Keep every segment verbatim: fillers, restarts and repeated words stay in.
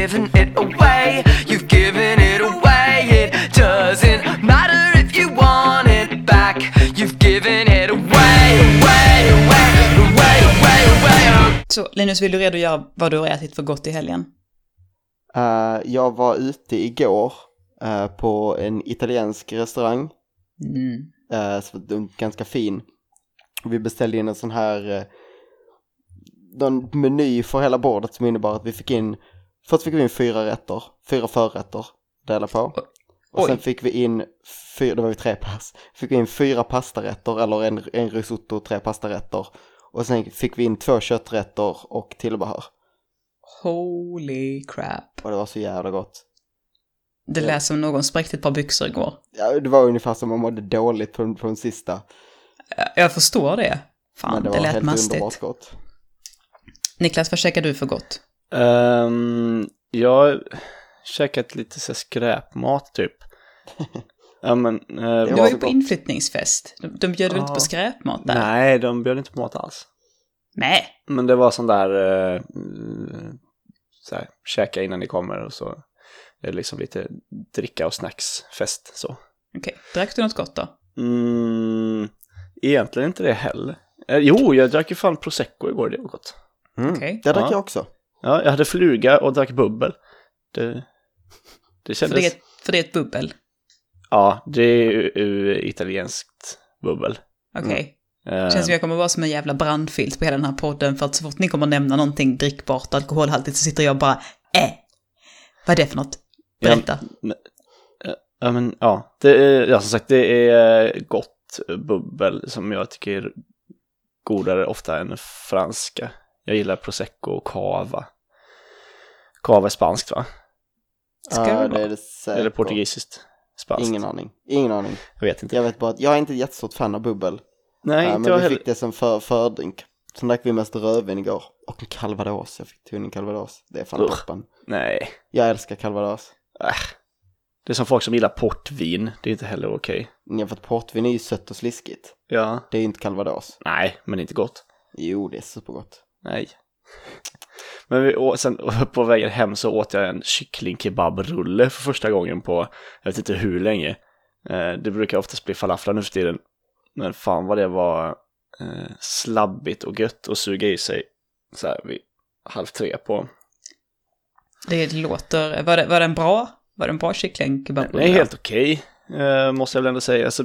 giving it away, you've given it away. It doesn't matter if you want it back, you've given it away, away, away, away, away, away. Så Linus, vill du redogöra vad du har ätit för gott i helgen? Uh, jag var ute igår uh, på en italiensk restaurang. Mm. Uh, så det var ganska fin. Vi beställde in en sån här uh, en meny för hela bordet som innebar att vi fick in, först fick vi in fyra rätter, fyra förrätter dela på. Och Oj. sen fick vi in fyra, det var ju tre pass. Fick vi in fyra pastarätter eller en, en risotto och tre pastarätter. Och sen fick vi in två kötträtter och tillbehör. Holy crap. Och det var så jävla gott. Det lät som någon spräckte ett par byxor igår. Ja, det var ungefär som man mådde dåligt på, på den sista. Jag förstår det. Fan, men det, det lät mastigt. Gott. Niklas, vad käkar du för gott? Um, jag har käkat lite så skräpmat typ. Ja, men, uh, det var ju på inflyttningsfest. De, de bjöd ah. väl inte på skräpmat där? Nej, de bjöd inte på mat alls. Nej. Men det var sån där, uh, så här, käka innan ni kommer och så. Det är liksom lite dricka och snacksfest så. Okej, okay. Drack du något gott då? Mm, egentligen inte det heller. Eh, jo, jag drack ju fan prosecco igår, det var gott. Mm. Okay. Det drack ja. jag också. Ja, jag hade fluga och drack bubbel. Det, det kändes... För det, är, för det är ett bubbel? Ja, det är ju, ju italienskt bubbel. Okej. Okay. Mm. Det känns som jag kommer vara som en jävla brandfilt på hela den här podden, för att så fort ni kommer nämna någonting drickbart, alkoholhaltigt, så sitter jag bara äh, vad är det för något? Berätta. Ja, men, ja, men, ja. Det är, ja, som sagt, det är gott bubbel som jag tycker är godare ofta än franska. Jag gillar prosecco och cava. Cava är spanskt, va? Ska det, uh, det är det säkert. Eller portugisiskt? Spanskt. Ingen aning. Ingen aning. Jag vet inte. Jag vet bara att jag är inte jättestort fan av bubbel. Nej, äh, men vi heller. fick det som för, fördrink. Sen drack vi mest rödvin igår. Och en calvados. Jag fick tog en calvados. Det är fan toppen. Nej. Jag älskar calvados. Äh. Det är som folk som gillar portvin. Det är inte heller okej. Okay. Ja, för att portvin är ju sött och sliskigt. Ja. Det är ju inte calvados. Nej, men inte gott. Jo, det är supergott. Nej. Men vi, och sen på vägen hem så åt jag en kycklingkebabrulle för första gången på, jag vet inte hur länge. Eh, det brukar oftast bli falafla nu för tiden. Men fan vad det var eh, slabbigt och gött att suga i sig så här vid halv tre på. Det låter... Var, det, var den bra? Var den bra kyckling? Det är helt okej, okay, eh, måste jag väl ändå säga. Alltså,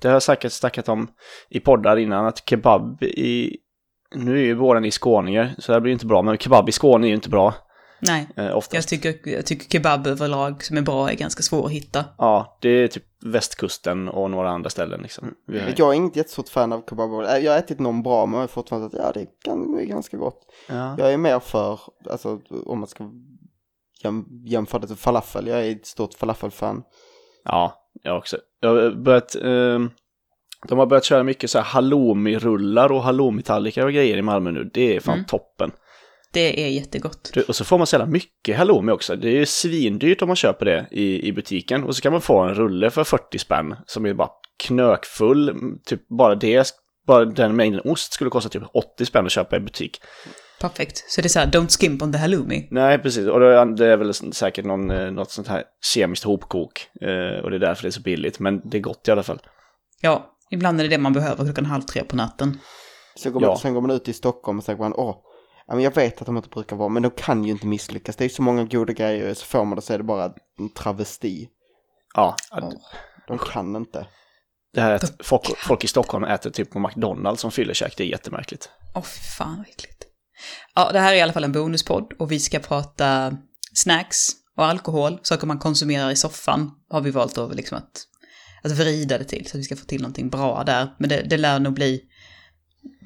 det har jag säkert snackat om i poddar innan, att kebab i... Nu är ju våren i Skåne, så det blir ju inte bra. Men kebab i Skåne är ju inte bra. Nej, eh, jag, tycker, jag tycker kebab överlag som är bra är ganska svår att hitta. Ja, det är typ västkusten och några andra ställen liksom. Är... Jag är inte jättestort fan av kebab. Jag har ätit någon bra, men jag har fortfarande att ja, det är ganska gott. Ja. Jag är mer för, alltså, om man ska jämföra det till falafel. Jag är ett stort falafel-fan. Ja, jag också. Jag har börjat... Um... De har börjat köra mycket så här halloumi-rullar och halloumi-tallrikar och grejer i Malmö nu. Det är fan mm. toppen. Det är jättegott. Och så får man sälja mycket halloumi också. Det är ju svindyrt om man köper det i, i butiken. Och så kan man få en rulle för fyrtio spänn som är bara knökfull. Typ bara, det, bara den mängden ost skulle kosta typ åttio spänn att köpa i butik. Perfekt. Så det är så här, don't skimp on the halloumi. Nej, precis. Och det är väl säkert någon, något sånt här kemiskt hopkok. Och det är därför det är så billigt. Men det är gott i alla fall. Ja. Ibland är det det man behöver klockan halv tre på natten. Så går man, ja. Sen går man ut i Stockholm och säger man, åh, jag vet att de inte brukar vara, men de kan ju inte misslyckas. Det är ju så många goda grejer, så får man det så är det bara en travesti. Ja. Oh, de kan inte. Det här är att folk, folk i Stockholm äter typ på McDonald's som fyllerkäk, det är jättemärkligt. Åh, oh, fan, verkligt. Ja, det här är i alla fall en bonuspodd och vi ska prata snacks och alkohol, saker man konsumerar i soffan har vi valt över liksom att... att vrida det till så att vi ska få till någonting bra där. Men det, det lär nog bli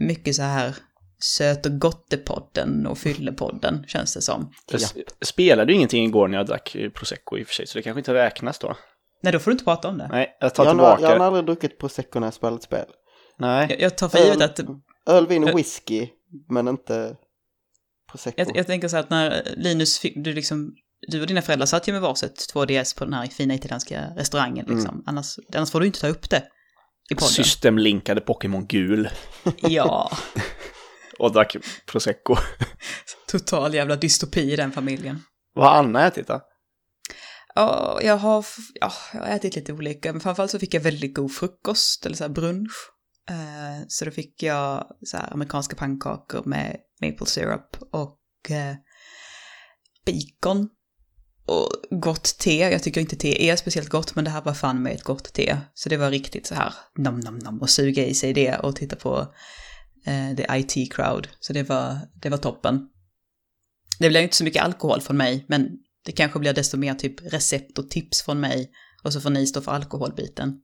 mycket så här söt och gottepodden och fyllepodden känns det som. Jag spelade ju ingenting igår när jag drack prosecco i och för sig, så det kanske inte räknas då. Nej, då får du inte prata om det. Nej, jag tar jag tillbaka. Har, jag har aldrig druckit prosecco när jag spelat spel. Nej. Jag, jag tar för givet att... Öl, vin och whisky, men inte prosecco. Jag, jag tänker så här att när Linus, du liksom... Du och dina föräldrar satt ju med varsitt två D S på den här fina italienska restaurangen. Liksom. Mm. Annars, annars får du inte ta upp det i podden. Systemlinkade Pokémon gul. Ja. Och drack prosecco. Total jävla dystopi i den familjen. Vad har Anna ätit då? Ja, jag har, ja, jag har ätit lite olika. Men framförallt så fick jag väldigt god frukost, eller så här brunch. Eh, så då fick jag så här amerikanska pannkakor med maple syrup och eh, bacon. Och gott te. Jag tycker inte te är speciellt gott, men det här var fan med ett gott te. Så det var riktigt så här nom nom nom och suga i sig det och titta på eh, the I T crowd. Så det var, det var toppen. Det blev inte så mycket alkohol från mig, men det kanske blir desto mer typ recept och tips från mig. Och så får ni stå för alkoholbiten.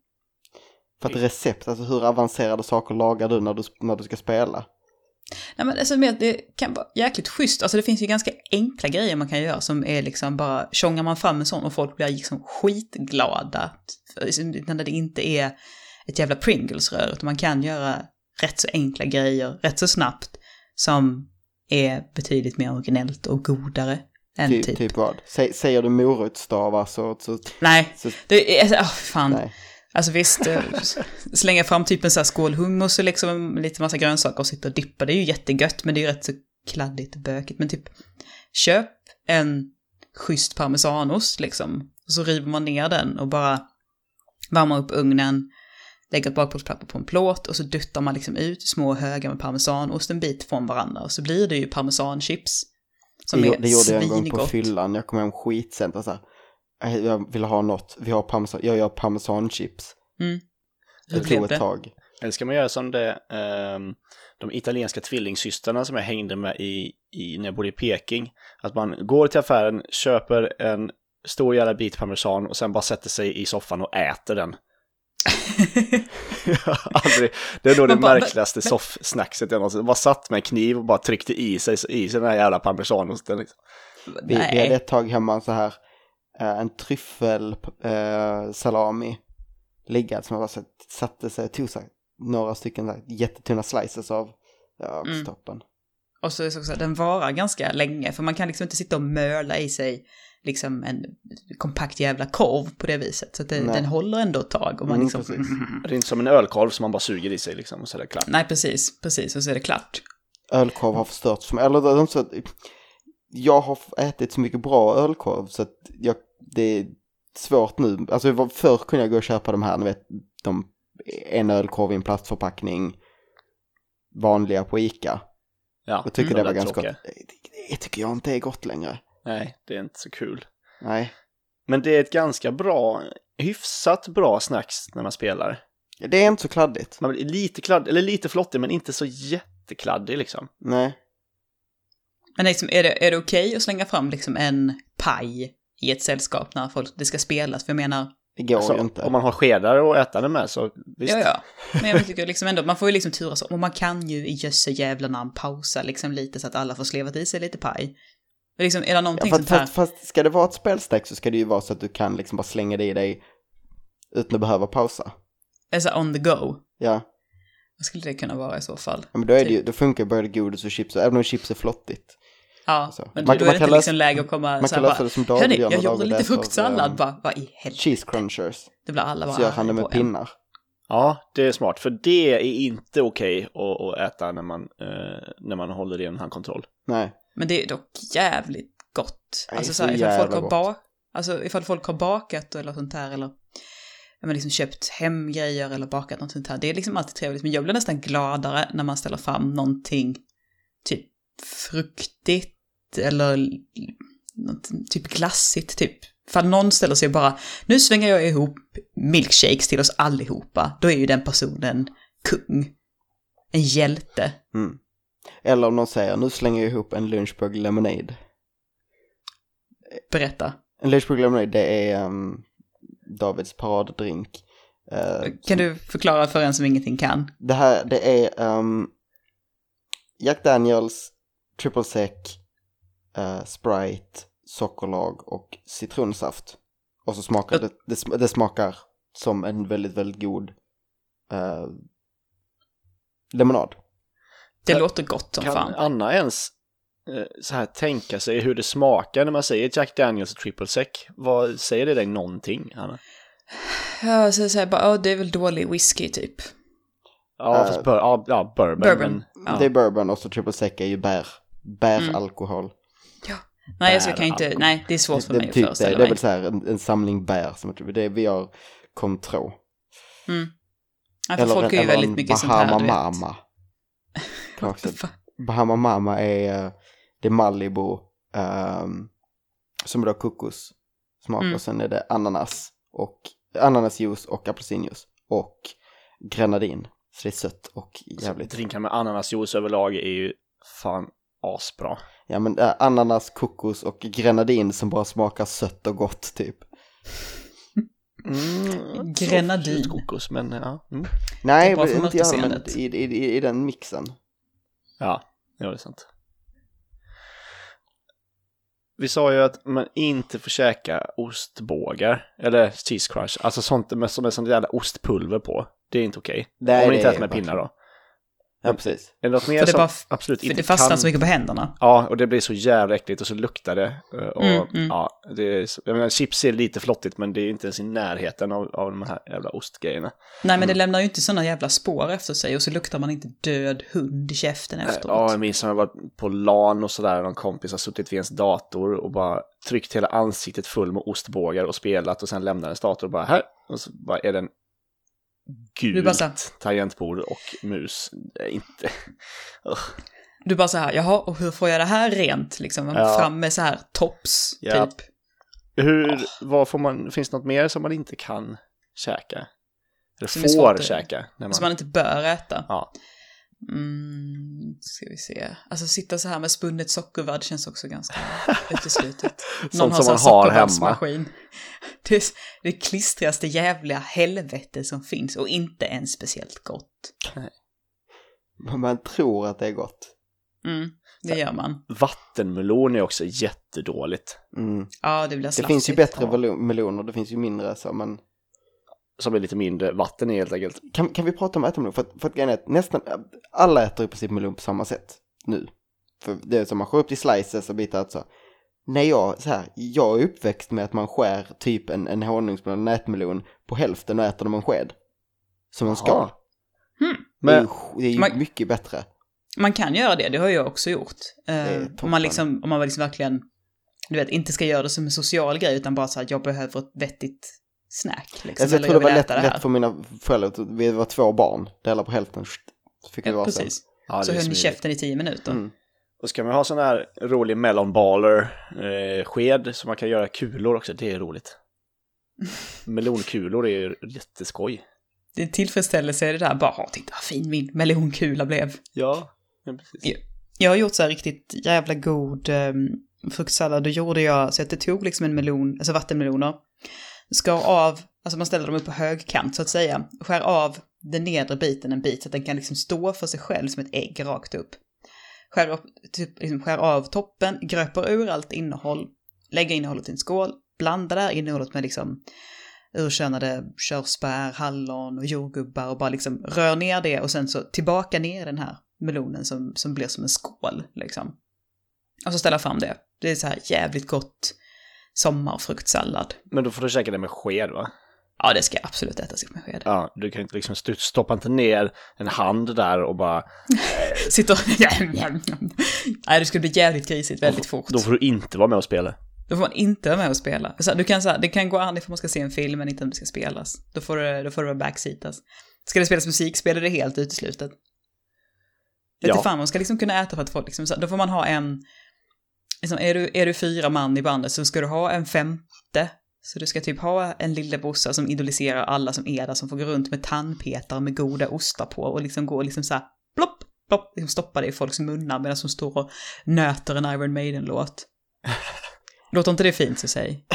För att recept, alltså hur avancerade saker lagar du när du, när du ska spela? Nej, men alltså, det kan vara jäkligt schysst. Alltså det finns ju ganska enkla grejer man kan göra som är liksom bara, tjongar man fram en sån och folk blir liksom skitglada. När det inte är ett jävla Pringles-rör, utan man kan göra rätt så enkla grejer, rätt så snabbt, som är betydligt mer originellt och godare än Ty, typ. Typ vad? Sä, säger du morotstavar så, så... Nej, så, det är... Oh, fan. Nej. Alltså visst, slänga fram typ en så här skål hummus och liksom lite massa grönsaker och sitta och dippa. Det är ju jättegött, men det är ju rätt så kladdigt och bökigt. Men typ, köp en schysst parmesanost liksom. Och så river man ner den och bara varmar upp ugnen. Lägger ett bakplåtspapper på en plåt och så duttar man liksom ut små högar med parmesanost en bit från varandra. Och så blir det ju parmesanchips som det, är det gjorde svinigott. Jag en gång på fyllan. Jag kom hem skitsent och så här. Jag vill ha något. Vi har parmesan. Jag gör parmesanchips. Mm. Det tog ett tag. Eller ska man göra som det, um, de italienska tvillingsystrarna som jag hängde med i, i när jag bodde i Peking. Att man går till affären, köper en stor jävla bit parmesan och sen bara sätter sig i soffan och äter den. Aldrig, det är nog det bara, märkligaste men... soffsnackset jag någonsin. Man bara satt med en kniv och bara tryckte i sig, i sig den här jävla parmesanosten. Liksom. Vi, vi hade ett tag hemma så här en tryffel eh, salami liggad som man satte sig och tog sig några stycken där, jättetunna slices av ja, mm. toppen. Och så är det också den varar ganska länge, för man kan liksom inte sitta och möla i sig liksom en kompakt jävla korv på det viset, så att det, den håller ändå ett tag och man mm, liksom det är inte som en ölkorv som man bara suger i sig liksom och så är det klart. Nej, precis, precis, och så är det klart. Ölkorv har förstört för mig, eller de så att jag har ätit så mycket bra ölkorv så att jag, det är svårt nu. Alltså förr kunde jag gå och köpa de här, ni vet, de, en ölkorv i en plastförpackning vanliga på Ica. Ja, jag tycker mm, det var ganska tråkiga. Gott. Det, det tycker jag inte är gott längre. Nej, det är inte så kul. Nej. Men det är ett ganska bra, hyfsat bra snacks när man spelar. Det är inte så kladdigt. Man blir lite kladd, eller lite flottig, men inte så jättekladdig liksom. Nej. Men liksom, är det, är det okej att slänga fram liksom en paj i ett sällskap när folk, det ska spelas? För jag menar... Det går alltså, inte. Om man har skedar att äta det med så visst. Ja, ja. Men jag tycker liksom ändå, man får ju liksom turas om. Och man kan ju i jössejävla namn pausa liksom lite så att alla får slevat i sig lite paj. Liksom, är det någonting ja, fast, sånt här... fast ska det vara ett spelstack så ska det ju vara så att du kan liksom bara slänga det i dig utan att behöva pausa. Alltså on the go? Ja. Vad skulle det kunna vara i så fall? Ja, men då, är det ju, då funkar både godis och chips, även om chips är flottigt. Ja, så. Men då, man, då är det inte liksom läge att komma... Man kan lösa det som David. Hörni, jag gjorde lite fruktsallad. Vad va, i helvete? Cheese crunchers. Det blir alla bara så jag handlar med pinnar. En. Ja, det är smart. För det är inte okej okay att, att äta när man, eh, när man håller i en handkontroll. Nej. Men det är dock jävligt gott. Nej, alltså så här, ifall, folk har ba- alltså, ifall folk har bakat eller sånt här, eller man liksom köpt hem grejer eller bakat något sånt här. Det är liksom alltid trevligt. Men jag blir nästan gladare när man ställer fram någonting typ fruktigt eller något, typ glassigt typ. För någon ställer sig bara, nu svänger jag ihop milkshakes till oss allihopa. Då är ju den personen kung. En hjälte. Mm. Eller om någon säger, nu slänger jag ihop en lunchburg lemonade. Berätta. En lunchburg lemonade, det är um, Davids paraddrink. Uh, kan som, du förklara för en som ingenting kan? Det här, det är um, Jack Daniels, triple sec, uh, Sprite, sockerlag och citronsaft. Och så smakar och, det, det, det smakar som en väldigt, väldigt god uh, lemonad. Det kan, låter gott som kan fan. Kan Anna ens eh, så här tänka sig hur det smakar när man säger Jack Daniels och triple sec? Vad säger det dig någonting, Anna? Ja, så säger bara, oh, det är väl dålig whisky typ. Ja, uh, fast bur- ja, ja, bourbon. bourbon. Men, ja. Det är bourbon och så triple sec är ju bär. Bär mm. alkohol. Ja, Nej, jag kan inte, nej, det är svårt för mig typ att föreställa det, mig. Det är väl så här en, en samling bär som det vi har kontro. Mm. Ja, för eller folk är ju väldigt mycket sånt här, du vet. Bahama Mama. Bahama Mama är det Malibu um, som då kokos smak mm. och sen är det ananas och ananasjuice och apelsinjuice och grenadin. Så det är sött och jävligt. Drinkar med ananasjuice överlag är ju fan asbra. Ja, men äh, ananas, kokos och grenadin som bara smakar sött och gott typ. Mm, grenadin. Kokos, men ja. Mm. Nej, men, inte jag, men i, i, i den mixen. Ja, det är sant. Vi sa ju att man inte får käka ostbågar eller cheese crunch. Alltså sånt med, som är sånt jävla ostpulver på. Det är inte okej. Okay. Om man inte äter med pinnar då. Ja, precis. Är det något mer för det som bara, absolut inte kan? För det fastnar kan... så mycket på händerna. Ja, och det blir så jävla äckligt och så luktar det. Och, mm, och, mm. Ja, det är, jag menar, chips är lite flottigt, men det är inte ens i närheten av, av de här jävla ostgrejerna. Nej, men mm. det lämnar ju inte sådana jävla spår efter sig. Och så luktar man inte död hund i käften efteråt. Ja, jag minns när jag var på LAN och sådär. Någon kompis har suttit vid ens dator och bara tryckt hela ansiktet full med ostbågar och spelat. Och sen lämnar ens dator och bara här. Och så bara är den... gult tangentbord och mus. Nej, inte. Ugh. Du bara så här, jaha, och hur får jag det här rent? Liksom, ja. Fram med så här tops, ja. Typ. Hur, oh. vad får man, finns det något mer som man inte kan käka? Eller som får svårt, käka? När man... Som man inte bör äta. Ja. Mm, ska vi se. Alltså sitta så här med spunnet sockervadd känns också ganska uteslutet. Någon har sån sockervaddsmaskin. Det är det klistrigaste jävla helvete som finns och inte ens speciellt gott. Nej. Men man tror att det är gott. Mm, det gör man. Vattenmelon är också jättedåligt. Mm. Ja, det blir slafsigt. Det finns ju bättre ja. meloner, det finns ju mindre så man som är lite mindre vatten helt enkelt. Kan, kan vi prata om att äta melon? För, för att grejen är att nästan alla äter i princip melon på samma sätt nu. För det är som man skär upp till slices och bitar. Alltså. När jag, så här, jag är uppväxt med att man skär typ en, en honungsmelon, en nätmelon på hälften och äter dem en sked. Som man ska. Mm. Det är ju, det är ju man, mycket bättre. Man kan göra det, det har jag också gjort. Uh, om man liksom, om man liksom verkligen du vet, inte ska göra det som en social grej utan bara så att jag behöver ett vettigt snack. Liksom, alltså, jag tror jag det var lätt, det lätt för mina föräldrar. Vi var två barn. Dela på hälften. Fick ja, precis. Ja, så höll ni käften i tio minuter. Mm. Och ska man ha sån här rolig melonballer-sked eh, som man kan göra kulor också. Det är roligt. Melonkulor är ju jätteskoj. Det är tillfredsställelse det där. Bara, titta vad fin min melonkula blev. Ja, ja precis. Jag, jag har gjort så här riktigt jävla god eh, fruktsallad. Då gjorde jag så att det tog liksom en melon, alltså vattenmeloner. Skär av, alltså man ställer dem upp på högkant så att säga. Skär av den nedre biten en bit så att den kan liksom stå för sig själv som ett ägg rakt upp. Skär, upp, typ, liksom skär av toppen, gröper ur allt innehåll, lägger innehållet i en skål, blandar där innehållet med liksom urkönade körsbär, hallon och jordgubbar och bara liksom rör ner det och sen så tillbaka ner den här melonen som, som blir som en skål liksom. Och så ställer fram det. Det är så här jävligt gott sommarfruktsallad. Men då får du käka det med sked, va? Ja, det ska jag absolut äta sig med sked. Ja, du kan inte liksom stoppa inte ner en hand där och bara... Sitter och... Nej, det skulle bli jävligt grisigt väldigt fort. Då får du inte vara med och spela. Då får man inte vara med och spela. Du kan, så här, det kan gå an ifall man ska se en film men inte om det ska spelas. Då får du, då får du vara backseatas. Ska det spelas musik spelar det helt uteslutet. Ja. Inte fan, man ska liksom kunna äta för att folk... Liksom, då får man ha en... Liksom, är, du, är du fyra man i bandet så ska du ha en femte. Så du ska typ ha en lillebrorsa som idoliserar alla som är där. Som får gå runt med tandpetare med goda ostar på. Och liksom gå liksom så här plopp, plopp. Liksom stoppa det i folks munnar medan som står och nöter en Iron Maiden-låt. Låter inte det fint så säg.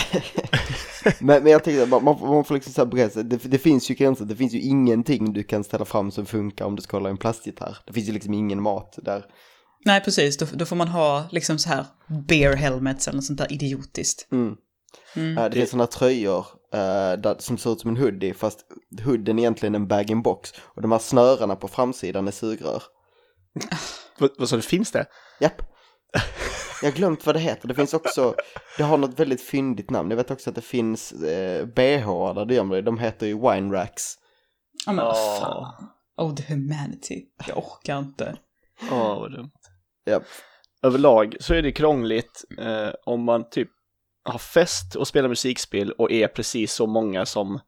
men, men jag tänkte, man, man får liksom så här berätta. Det, det finns ju gränser. Det finns ju ingenting du kan ställa fram som funkar om du ska hålla en plastgitarr. Det finns ju liksom ingen mat där. Nej, precis. Då, då får man ha liksom så här bear helmets eller något sånt där idiotiskt. Mm. Mm. Det är det... sådana tröjor uh, där, som ser ut som en hoodie fast hooden är egentligen en bag-in-box och de här snörarna på framsidan är sugrör. Vad, vad sa du? Finns det? Japp. Jag har glömt vad det heter. Det finns också, det har något väldigt fyndigt namn. Jag vet också att det finns eh, B H där du gör med. De heter ju wine racks. Ja, men vad oh. fan. Oh, the humanity. Jag orkar inte. Åh, oh, vad dumt. Yep. överlag så är det krångligt eh, om man typ har fest och spelar musikspel och är precis så många som,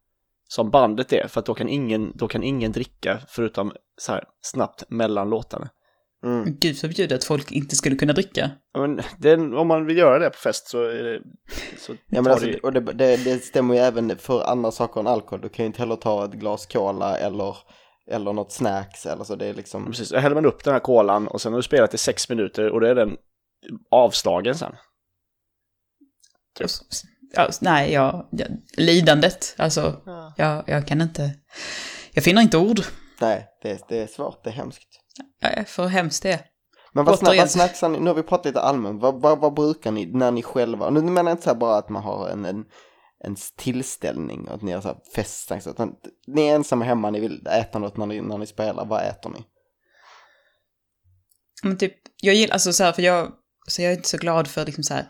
som bandet är. För att då kan ingen, då kan ingen dricka förutom så här, snabbt mellan låtarna. Mm. Gud förbjuder att folk inte skulle kunna dricka. Men den, om man vill göra det på fest så, är det, så ja, men alltså, det. Och det, det, det stämmer ju även för andra saker än alkohol. Du kan ju inte heller ta ett glas cola eller, eller något snacks eller så, det är liksom... Precis, jag häller man upp den här kolan och sen har du spelat i sex minuter och då är den avslagen sen. Typ. Ja, nej, jag, jag, lidandet alltså, ja. jag, jag kan inte jag finner inte ord. Nej, det, det är svårt, det är hemskt. Nej, för hemskt det. Men vad, snab- vad snacksar ni? Nu har vi pratat lite allmänt. Vad, vad, vad brukar ni när ni själva... Nu menar jag inte så här bara att man har en, en, en tillställning och att ni har så här festsnacks. Utan ni är ensamma hemma, ni vill äta något när ni, när ni spelar. Vad äter ni? Men typ, jag gillar... Alltså så här, för jag, så jag är inte så glad för liksom så här...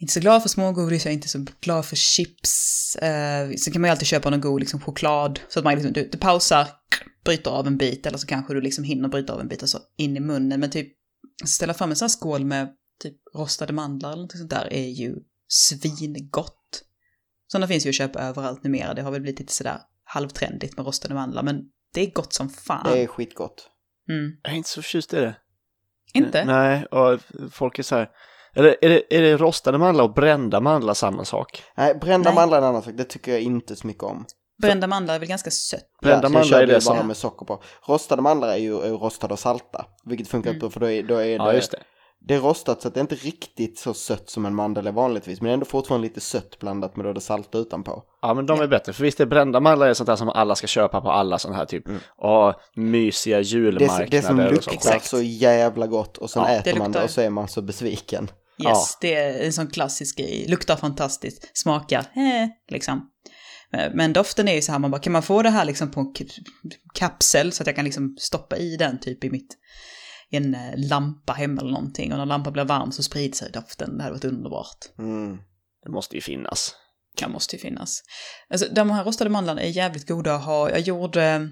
Inte så glad för smågodis, jag är inte så glad för chips. Eh, sen kan man ju alltid köpa någon god liksom, choklad. Så att man liksom, du, du pausar, bryter av en bit. Eller så kanske du liksom hinner bryta av en bit och så in i munnen. Men typ ställa fram en sån här skål med typ rostade mandlar eller något sånt där är ju svingott. Sådana finns ju att köpa överallt numera. Det har väl blivit lite sådär halvtrendigt med rostade mandlar. Men det är gott som fan. Det är skitgott. Mm. Jag är inte så förtjust i det. Inte? Nej, och folk är så här... Eller är det, är det rostade mandlar och brända mandlar samma sak? Nej, brända Nej. mandlar är en annan sak. Det tycker jag inte så mycket om. Brända mandlar är väl ganska sött. Brända ja, mandlar är det bara med socker på. Rostade mandlar är ju är rostade och salta. Vilket funkar mm. på för då är, då är ja, det... Just det. Det är rostat så att det är inte riktigt så sött som en mandel är vanligtvis. Men det är ändå fortfarande lite sött blandat med då det salta utanpå. Ja, men de är bättre. För visst, det brända mandlar är sånt där som alla ska köpa på alla sån här typ. Mm. Och mysiga julmarknader. Det, det som luktar så jävla gott. Och sen ja, äter man det och så är man så besviken. Yes, ja. Det är en sån klassisk grej. Luktar fantastiskt. Smakar. Eh, liksom. Men doften är ju så här. Man bara, kan man få det här liksom på en kapsel så att jag kan liksom stoppa i den typ i mitt... en lampa hemma eller någonting. Och när lampan blir varm så sprider sig doften. Det här har varit underbart. Mm. Det måste ju finnas. Det måste ju finnas. Alltså, de här rostade mandlarna är jävligt goda att ha. Jag gjorde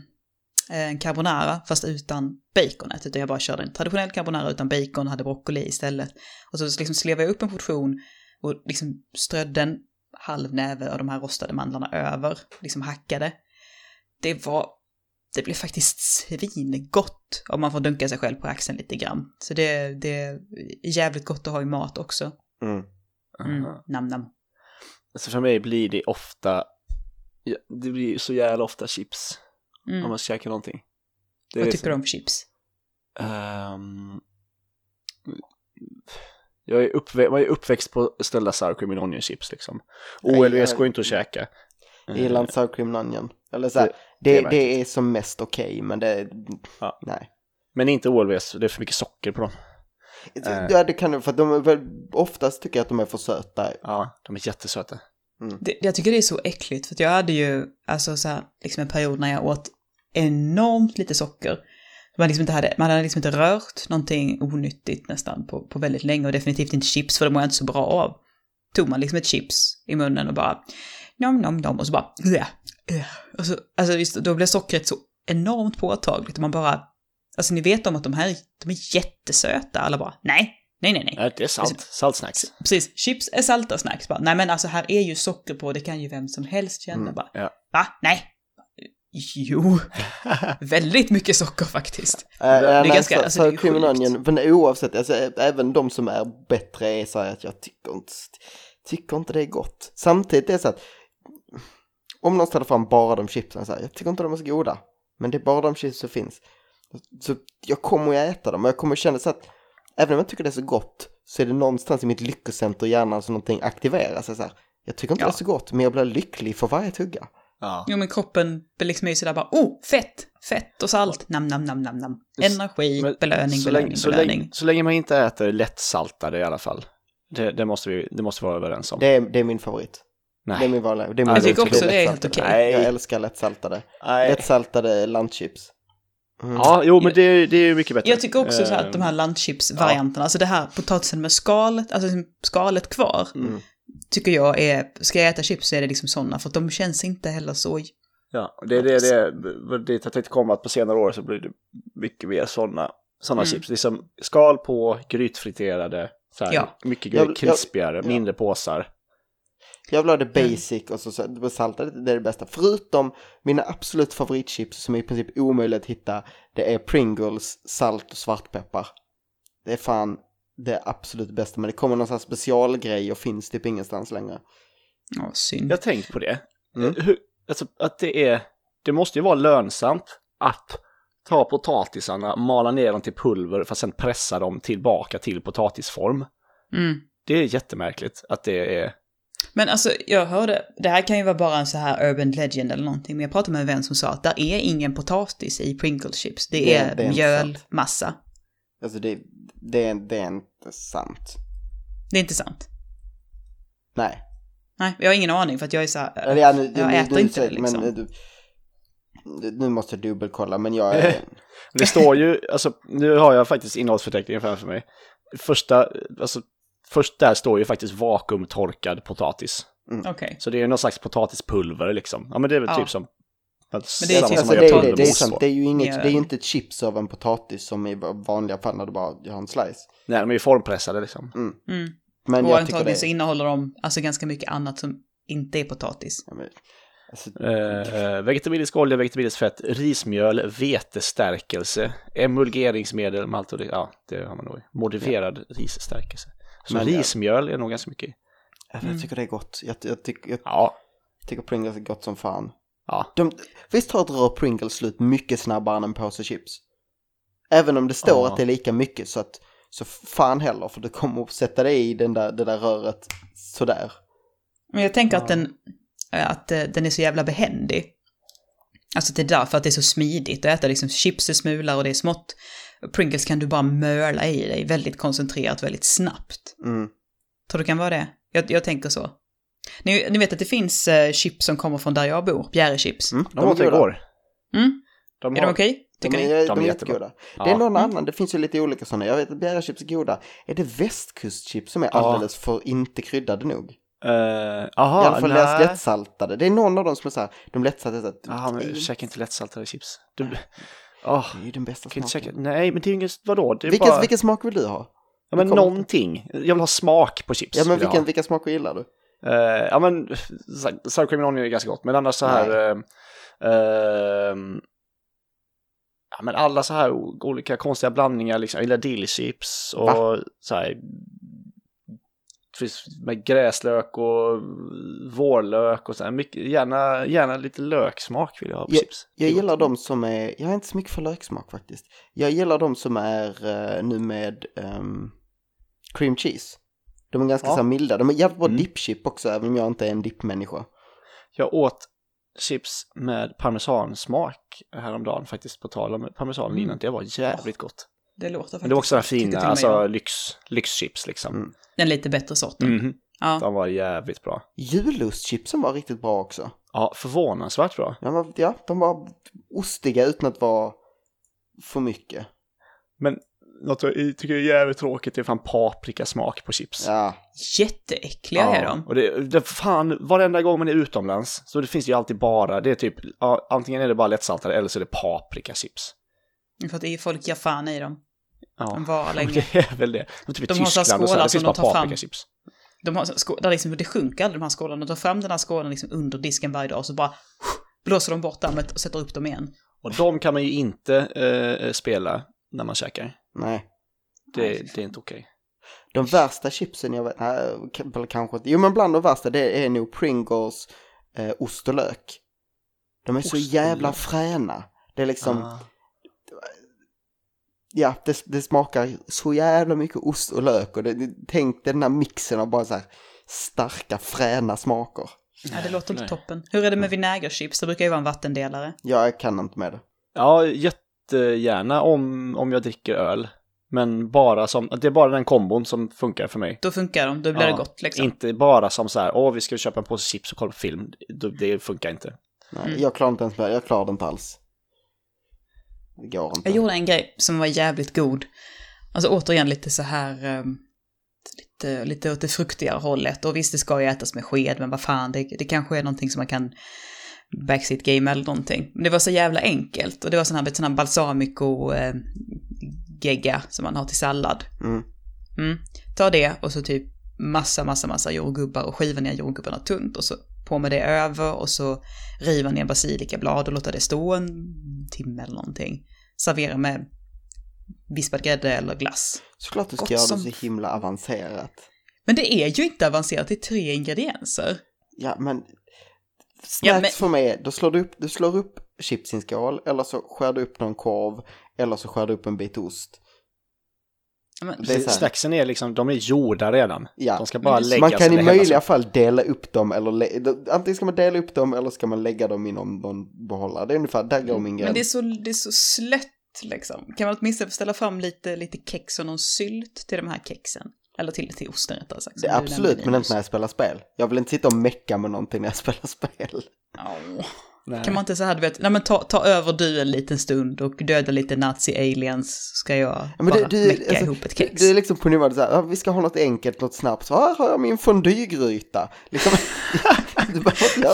en carbonara fast utan baconet. Utan jag bara körde en traditionell carbonara utan bacon. Hade broccoli istället. Och så liksom slevade jag upp en portion. Och liksom strödde en halv näve av de här rostade mandlarna över. Liksom hackade. Det var... Det blir faktiskt svingott om man får dunka sig själv på axeln lite grann. Så det, det är jävligt gott att ha i mat också. Mm. Mm. Mm. Nam nam. Alltså för mig blir det ofta, det blir så jävla ofta chips mm. om man ska käka någonting. Det Vad tycker så... du om chips? Um, jag är uppvä- man är uppväxt på ställa sour cream and onion chips liksom. O L V ska ju inte att käka. Jag gillar inte sour cream and onion. Eller så här, det, det, är det är som mest okej okay, men det ja. nej. Men inte O L Vs, det är för mycket socker på dem. Ja, det kan du för att de är väl, oftast tycker jag att de är för söta. Ja, de är jättesöta. Mm. Det, jag tycker det är så äckligt för att jag hade ju alltså så här, liksom en period när jag åt enormt lite socker. Man liksom inte hade man hade liksom inte rört någonting onyttigt nästan på på väldigt länge och definitivt inte chips för de mår jag inte så bra av. Tog man liksom ett chips i munnen och bara nom nom nom och så bara ja. Och så, alltså visst, då blev sockret så enormt påtagligt. Man bara, alltså ni vet om att de här de är jättesöta. Alla bara, nej, nej, nej, nej. Det är salt, alltså, saltsnacks. Precis, chips är salta snacks. Bara, nej men alltså här är ju socker på, det kan ju vem som helst känna. Mm, bara, ja. Va? Nej. Jo, väldigt mycket socker faktiskt. Äh, det är nej, ganska, så, alltså, så det är cream and onion, men oavsett, alltså, även de som är bättre är så att jag tycker inte, tycker inte det är gott. Samtidigt är det så att om någon ställer fram bara de chipsen så här, jag tycker inte de är så goda, men det är bara de chips som finns. Så jag kommer ju äta dem och jag kommer känna så att även om jag tycker det är så gott så är det någonstans i mitt lyckocenter i hjärnan som någonting aktiveras. Så här, jag tycker inte ja. det är så gott, men jag blir lycklig för varje tugga. Ja. Jo, men kroppen blir liksom ju sådär bara, oh, fett, fett och salt, nam, nam, nam, nam, nam. Energi, men, belöning, så belöning, så belöning. Så länge, så länge man inte äter lättsaltade i alla fall. Det, det, måste, vi, det måste vi vara överens om. Det är, det är min favorit. Nej. Det är min vanliga. Det är min jag tycker också det är helt okej. Okay. Jag älskar lättsaltade. Nej. Lättsaltade landchips. Mm. Ja, jo, men det är, det är mycket bättre. Jag tycker också så att de här landchips-varianterna, ja. alltså det här potatisen med skalet, alltså skalet kvar, mm. tycker jag är, ska jag äta chips så är det liksom sådana, för de känns inte heller så... Ja, det är det, det, det, det jag tänkte komma att på senare år så blir det mycket mer sådana sådana mm. chips. Liksom skal på, grytfriterade, så här, ja. mycket gr- krispigare, ja. mindre påsar. Jag vill ha det basic och så, så saltade, det är det bästa. Förutom mina absolut favoritchips som är i princip omöjligt att hitta, det är Pringles, salt och svartpeppar. Det är fan det absolut bästa, men det kommer någon sån här specialgrej och finns typ ingenstans längre. Ja, synd. Jag har tänkt på det. Mm. Hur, alltså, att det är, det måste ju vara lönsamt att ta potatisarna, mala ner dem till pulver för att sen pressa dem tillbaka till potatisform. Mm. Det är jättemärkligt att det är. Men alltså, jag hörde, det här kan ju vara bara en så här urban legend eller någonting, men jag pratade med en vän som sa att där är ingen potatis i Pringles chips. Det, det är, är mjölmassa. Alltså det, det, är, det är inte sant. Det är inte sant? Nej. Nej, jag har ingen aning för att jag är så här, eller, ja, nu, jag nu, äter nu, inte det liksom. Men, du, nu måste jag dubbelkolla, men jag är... Det står ju, alltså nu har jag faktiskt innehållsförteckningen framför mig. Första, alltså först där står ju faktiskt vakuumtorkad potatis. Mm. Okay. Så det är ju någon slags potatispulver liksom. Ja, men det är väl ja. typ som... Men det är, alltså, som det, det, det, det, är sant. Det är ju inget, det är inte ett chips av en potatis som i vanliga fall när du bara har en slice. Nej, de är ju formpressade liksom. Mm. Mm. Men och jag antagligen det... så innehåller de alltså ganska mycket annat som inte är potatis. Ja, men, alltså... eh, vegetabilisk olja, vegetabiliskt fett, rismjöl, vetestärkelse, emulgeringsmedel, malt och det, ja, det har man nog. Modifierad ja. risstärkelse. Så men rismjöl är nog ganska mycket. Jag, jag tycker det är gott. Jag, jag, jag, jag ja. tycker Pringles är gott som fan. Ja. De, visst har ett rör Pringles slut mycket snabbare än en påse chips. Även om det står ja. att det är lika mycket, så att så fan heller, för du kommer att sätta dig i den där, det där röret sådär. Men jag tänker ja. att, den, att den är så jävla behändig. Alltså det är därför att det är så smidigt att äta liksom chips och smular och det är smått. Pringles kan du bara möla i dig väldigt koncentrerat, väldigt snabbt. Mm. Tror du kan vara det? Jag, jag tänker så. Ni, ni vet att det finns eh, chips som kommer från där jag bor, bjärechips. Mm, de, de åt igår. Mm. De har... Är de okej? Okay? Tycker ni? De är, de är jättegoda. Ja. Det är någon annan, det finns ju lite olika sådana. Jag vet att bjärechips är goda. Är det västkustchips som är ja. alldeles för inte kryddade nog? Uh, aha, I alla fall nej. lättsaltade. Det är någon av dem som är såhär, de lättsaltade. Ja, men käka inte lättsaltade chips. Du... Oh, det är ju den bästa smaken. Nej, men det är ju ingen... Vadå? Det är vilka, bara... vilka smak vill du ha? Ja, men någonting. Jag vill ha smak på chips. Ja, men vilken, vilka smaker gillar du? Uh, ja, men... Sour cream and onion är ganska gott. Men annars så här... Uh, uh, ja, men alla så här olika konstiga blandningar. Liksom. Jag gillar dill chips och Va? så här... med gräslök och vårlök och så här. Mycket, gärna, gärna lite löksmak vill jag ha på jag, chips. Jag gillar de som är, jag är inte så mycket för löksmak faktiskt. Jag gillar de som är uh, nu med um, cream cheese. De är ganska ja. så milda. De är jävligt bra mm. dippchip också, även om jag inte är en dippmänniska. Jag åt chips med parmesansmak häromdagen faktiskt, på tal om parmesan innan. Det var jävligt gott. Det låter faktiskt. Men det var också fina, alltså lyx, lyxchips liksom. Mm. Den lite bättre sorten. Mm-hmm. Ja. De var jävligt bra. Julostchipsen var riktigt bra också. Ja, förvånansvärt bra. Ja, men, ja, de var ostiga utan att vara för mycket. Men något jag tycker är jävligt tråkigt är fan paprikasmak på chips. Ja. Jätteäckliga ja. är de. Och det, det, fan, varenda gång man är utomlands så det finns ju alltid bara, det är typ, ja, antingen är det bara lättsaltade eller så är det paprikachips. För att det är folk jag fan i dem. Ja. De var länge. Det är väl det. De, typ de har så skålar som de tar fram. De har skålar, där liksom, det sjunker aldrig de här skålarna. De tar fram den här skålen liksom under disken varje dag och så bara blåser de bort dammet och sätter upp dem igen. Och de kan man ju inte eh, spela när man käkar. Nej. Det, Nej. det är inte okej. Okay. De värsta chipsen jag vet, äh, kanske inte. Jo, men bland de värsta det är nog Pringles eh, ost och lök. De är ost. så jävla fräna. Det är liksom... Ah. Ja, det, det smakar så jävla mycket ost och lök. Och det, det, tänk den här mixen av bara så här starka, fräna smaker. Ja, det låter inte toppen. Hur är det med vinägerchips? Det brukar ju vara en vattendelare. Ja, jag kan inte med det. Ja, jättegärna om, om jag dricker öl. Men bara som, det är bara den kombon som funkar för mig. Då funkar de, då blir ja, det gott liksom. Inte bara som så här, åh vi ska köpa en påse chips och kolla på film. Det, det funkar inte. Nej, mm. jag klarar inte ens med det, jag klarar det inte alls. Jag gjorde en grej som var jävligt god. Alltså återigen lite så här um, lite, lite åt det fruktigare hållet. Och visst, det ska ju ätas med sked, men vad fan, det, det kanske är någonting som man kan backseat game eller någonting. Men det var så jävla enkelt. Och det var sån här, sån här balsamico eh, gegga som man har till sallad. Mm. Mm. Ta det och så typ massa, massa, massa jordgubbar och skiva ner jordgubbarna tunt och så på med det över och så riva ner basilikablad och låta det stå en timme eller någonting. Servera med vispad grädde eller glass. Såklart du ska göra som... det så himla avancerat. Men det är ju inte avancerat, det är tre ingredienser. Ja, men snacks ja, men... för mig, då slår du upp, du slår upp chips i en skål eller så skär du upp någon korv eller så skär du upp en bit ost. Men, det är snacksen är liksom, de är gjorda redan. Ja. De ska bara läggas. Man kan i möjliga fall dela upp dem eller lä- antingen ska man dela upp dem eller ska man lägga dem inom någon behållare. Det är ungefär där går min grej. Men det är så det är så slött liksom. Kan man åtminstone ställa fram lite lite kex och någon sylt till de här kexen eller till till osten rättare sagt. Det är absolut, men inte när jag spelar spel. Jag vill inte sitta och mecka med någonting när jag spelar spel. Oh. Nej. Kan man inte så här, du vet, nej men ta, ta över du en liten stund och döda lite nazi-aliens ska jag ja, bara du, mecka alltså, ihop ett kex. Det är liksom på nivån så här, vi ska ha något enkelt, något snabbt. Så här har jag min fondygryta. Liksom,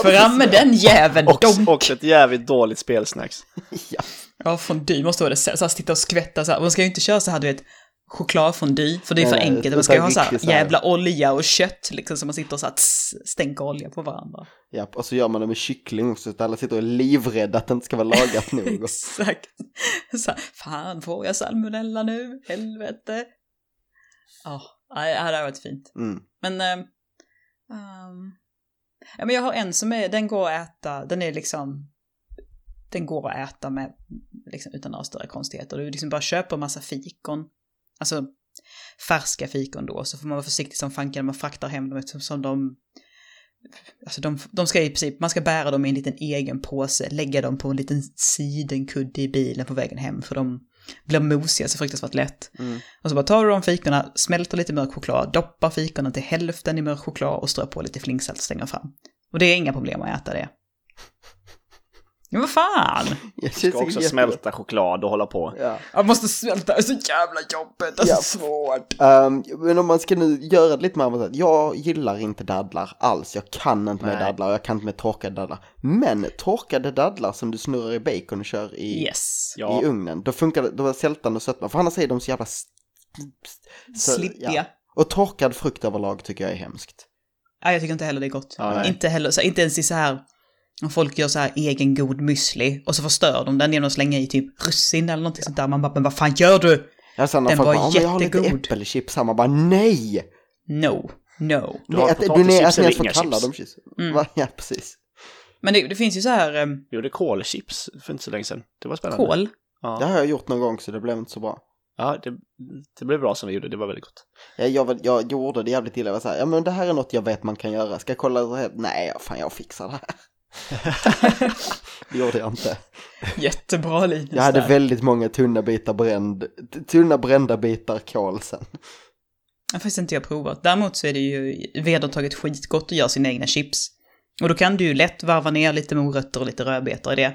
fram med den jäveln. Och också ett jävligt dåligt spelsnacks. Ja, ja fondy måste vara det. Så här, sitta och skvätta så här. Man ska ju inte köra så här, du vet, chokladfondy, för det är för nej, enkelt. Man ska ju ha så här, så här jävla olja och kött liksom, så man sitter och så här tss, stänker olja på varandra. Ja, och så gör man det med kyckling också, så att alla sitter och är livrädda att det inte ska vara lagat nu. Exakt. Så här, fan, får jag salmonella nu? Helvete. Ja, oh, det här har varit fint. Mm. Men, um, ja, men jag har en som är, den går att äta, den är liksom... Den går att äta med, liksom, utan några större konstigheter. Du liksom bara köper en massa fikon. Alltså färska fikon då, så får man vara försiktig som fanken när man fraktar hem dem, eftersom de, alltså de, de ska i princip, man ska bära dem i en liten egen påse, lägga dem på en liten sidenkudde i bilen på vägen hem, för de blir mosiga så fruktansvärt lätt. Mm. Och så bara tar du de fikorna, smälter lite mörk choklad, doppar fikorna till hälften i mörk choklad och strör på lite flingsalt och stänger fram. Och det är inga problem att äta det. Men vad fan? Jag ska också jätte... smälta choklad och hålla på. Ja. Jag måste smälta, det är så jävla jobbigt, det är ja. så svårt. Um, men om man ska nu göra det lite mer, jag gillar inte dadlar alls. Jag kan inte Nej. med dadlar och jag kan inte med torkade dadlar. Men torkade dadlar som du snurrar i bacon och kör i, yes. i ja. ugnen, då funkar det, då är sältan och sötman. För annars är de så jävla... St- så, slippiga. Ja. Och torkad frukt överlag tycker jag är hemskt. Nej, jag tycker inte heller det är gott. Ja, inte, heller, så, inte ens i så här... Om folk gör så här egen god müsli och så förstör de den genom att slänga i typ russin eller någonting ja. sånt där. Man bara, men vad fan gör du? Ja, sen den var bara, jättegod. Jag har lite äppelchips här. Man bara, nej! No, no. Du har potatischips eller inga chips. Mm. Ja, precis. Men det, det finns ju så här... Um... Jo, det är kolchips för inte så länge sedan. Det var spännande. Kol? Ja. Det har jag gjort någon gång så det blev inte så bra. Ja, det, det blev bra som vi gjorde. Det var väldigt gott. Ja, jag, jag gjorde det jävligt illa. Jag var så här, ja men det här är något jag vet man kan göra. Ska jag kolla här? Nej, fan jag fixar det här. Det gjorde jag inte. Jättebra linje. Jag hade där. väldigt många tunna bitar bränd, tunna brända bitar kol sen. Jag har inte jag provat. Däremot så är det ju vedertaget skitgott att göra sina egna chips. Och då kan du ju lätt varva ner lite morötter och lite rödbetor i det.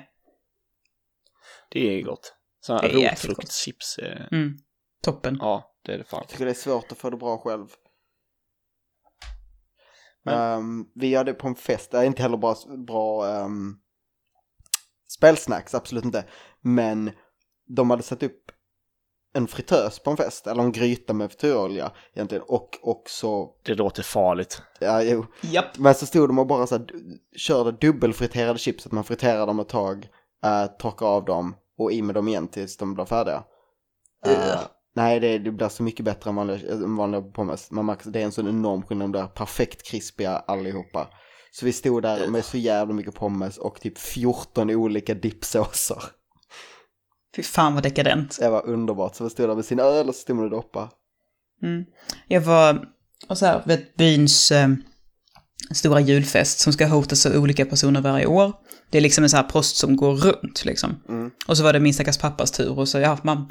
Det är gott. Såna rotfruktchips. Är... Mm. Toppen. Ja, det är det fan. Jag tycker det är svårt att få det bra själv. Um, vi gör det på en fest. Det är inte heller bara bra um, spelsnacks, absolut inte. Men de hade satt upp en fritös på en fest. Eller en gryta med frityrolja egentligen. Och också... Det låter farligt. Ja, jo. Yep. Men så stod de och bara så här, körde dubbelfriterade chips. Att man friterar dem ett tag, uh, torkar av dem och i med dem igen tills de blir färdiga. Uh. Uh. Nej, det, det blir så mycket bättre än vanliga, än vanliga pommes. Man märker, det är en sån enorm skillnad, de där perfekt krispiga allihopa. Så vi stod där med så jävla mycket pommes och typ fjorton olika dipsåser. Fy fan vad dekadent. Det var underbart. Så vi stod där med sin öl och så stod man och doppa. Mm. Jag var och så här, vid byns eh, stora julfest som ska hotas av olika personer varje år. Det är liksom en så här post som går runt liksom. Mm. Och så var det min stackars pappas tur och så ja, man...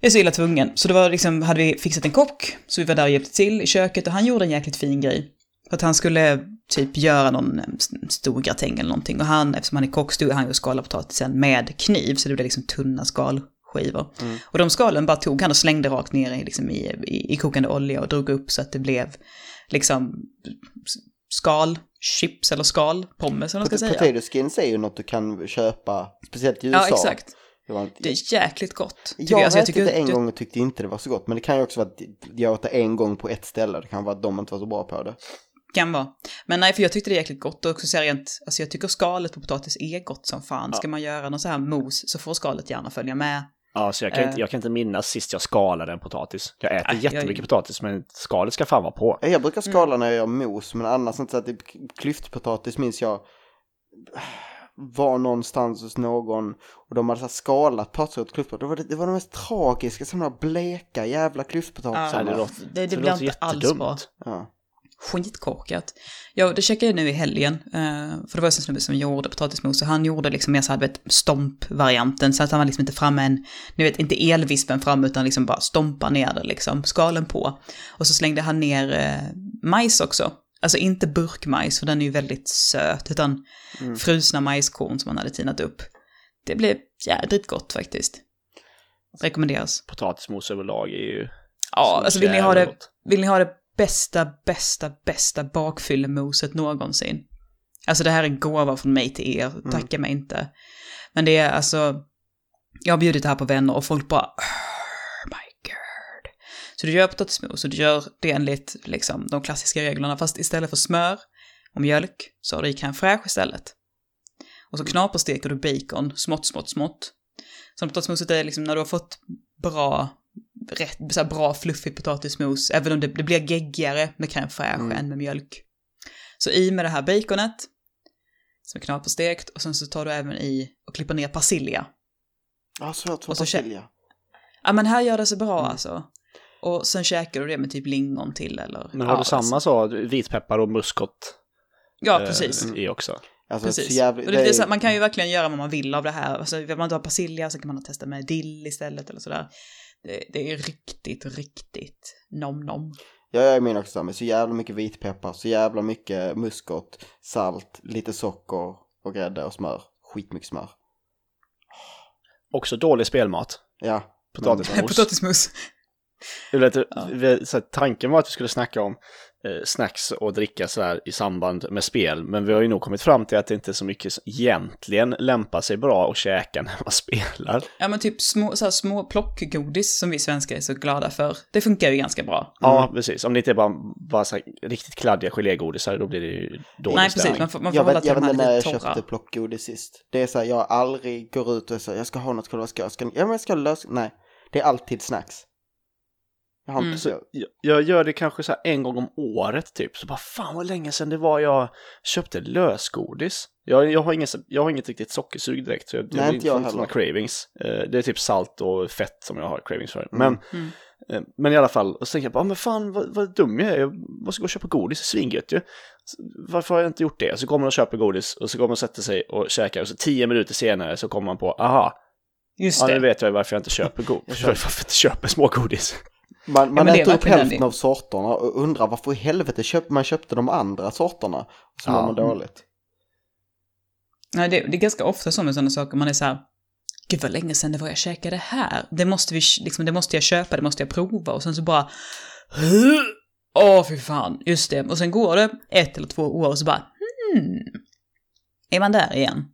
Jag är så illa tvungen. Så det var liksom, hade vi fixat en kock så vi var där och hjälpte till i köket och han gjorde en jäkligt fin grej. För att han skulle typ göra någon stor gratäng eller någonting och han, eftersom han är kock, stod han och skalade potatisen med kniv så det blev liksom tunna skalskivor. Mm. Och de skalen bara tog han och slängde rakt ner i, liksom i, i, i kokande olja och drog upp så att det blev liksom skal, chips eller skal, pommes eller vad man ska säga. Potato skins är ju något du kan köpa speciellt i U S A. Ja, exakt. Det, inte... det är jäkligt gott. Jag, jag. Alltså, jag tyckte det en du... gång och tyckte inte det var så gott. Men det kan ju också vara att jag åt det en gång på ett ställe. Det kan vara att de inte var så bra på det. Kan vara. Men nej, för jag tyckte det är jäkligt gott. Och också så rent, alltså jag tycker skalet på potatis är gott som fan. Ja. Ska man göra någon så här mos så får skalet gärna följa med. Ja, så jag kan, uh, inte, jag kan inte minnas sist jag skalade en potatis. Jag äter nej, jättemycket jag... potatis, men skalet ska fan vara på. Jag brukar skala mm. när jag gör mos, men annars inte så att det klyftpotatis minns jag... var någonstans hos någon och de hade så skalat potatis åt klyftpotatis. Det var, det, det var de mest tragiska, sådana bleka jävla klyftpotatis. Ja, det, låter, det, det, det blir inte alls bra. Ja. Skitkorkat. Ja, det checkade jag nu i helgen. Uh, för det var en snubbe som gjorde potatismos och han gjorde liksom mer så här stomp-varianten så att han var liksom inte framme en, ni vet, inte elvispen fram utan liksom bara stompa ner det liksom, skalen på. Och så slängde han ner uh, majs också. Alltså inte burkmajs, för den är ju väldigt söt, utan mm. frusna majskorn som man hade tinat upp. Det blev jädrigt gott faktiskt. Rekommenderas. Potatismos överlag är ju... Ja, alltså vill ni, ha det, vill ni ha det bästa, bästa, bästa bakfyllemoset någonsin? Alltså det här är en gåva från mig till er, mm. tacka mig inte. Men det är alltså... Jag har bjudit det här på vänner och folk bara... Så du gör potatismos och du gör det enligt liksom, de klassiska reglerna. Fast istället för smör och mjölk så har du i crème fraîche istället. Och så knapersteker du bacon smått, smått, smått. Så potatismoset är liksom när du har fått bra, rätt, så här bra fluffigt potatismos. Även om det, det blir geggigare med crème fraîche mm. än med mjölk. Så i med det här baconet som är knaperstekt. Och sen så tar du även i och klipper ner persilja. Ja, så jag tror persilja. Kä- ja, men här gör det så bra mm. alltså. Och sen käkar du det med typ lingon till eller... Men har du samma så vitpeppar och muskot? Ja, precis. Eh, i också. Alltså, precis. Jävla, det är... Det är, man kan ju verkligen göra vad man vill av det här. Alltså, vill man inte ha persilja så kan man testa med dill istället eller sådär. Det, det är riktigt, riktigt nom-nom. Ja, jag menar också samma. Så jävla mycket vitpeppar, så jävla mycket muskot, salt, lite socker och grädde och smör. Skitmycket smör. Också dålig spelmat. Ja. Potatismos. Potatismos. Vet, ja. Så här, tanken var att vi skulle snacka om eh, snacks och dricka så här i samband med spel, men vi har ju nog kommit fram till att det inte är så mycket som egentligen lämpar sig bra att käka när man spelar. Ja, men typ små, så här, små plockgodis som vi svenskar är så glada för, det funkar ju ganska bra. Mm. Ja, precis. Om det inte är bara, bara så här, riktigt kladdiga gelégodisar, då blir det ju dålig Nej, stämning. Precis. Man, man får jag hålla vet, till jag vet när jag torra. Köpte plockgodis sist. Det är så här, jag aldrig går ut och säger jag ska ha något, jag ska, jag ska, jag ska lösa. Nej, det är alltid snacks. Jag, mm. så jag, jag gör det kanske så här en gång om året typ. Så bara fan vad länge sedan det var jag köpte lösgodis. Jag, jag, har, ingen, jag har inget riktigt sockersug direkt. Så jag, Nej, jag inte jag heller. Cravings. Det är typ salt och fett som jag har cravings för. Men, mm. men i alla fall. Och så tänker jag bara, men fan vad, vad dum jag är. Jag måste gå och köpa godis, svingött ju. Varför har jag inte gjort det? Så kommer man och köper godis. Och så kommer man och sätter sig och käkar. Och så tio minuter senare så kommer man på, aha. Just ja, det. Nu vet jag varför jag inte köper godis. Varför jag inte köper smågodis. Man, man ja, äter upp hälften av sorterna och undrar varför i helvete köp, man köpte de andra sorterna som ja. Var dåligt. Nej, det, det är ganska ofta som med sådana saker. Man är så här, gud vad länge sedan det var jag käkade det här. Det måste, vi, liksom, det måste jag köpa, det måste jag prova. Och sen så bara, åh oh, fy fan, just det. Och sen går det ett eller två år och så bara, hmm, är man där igen?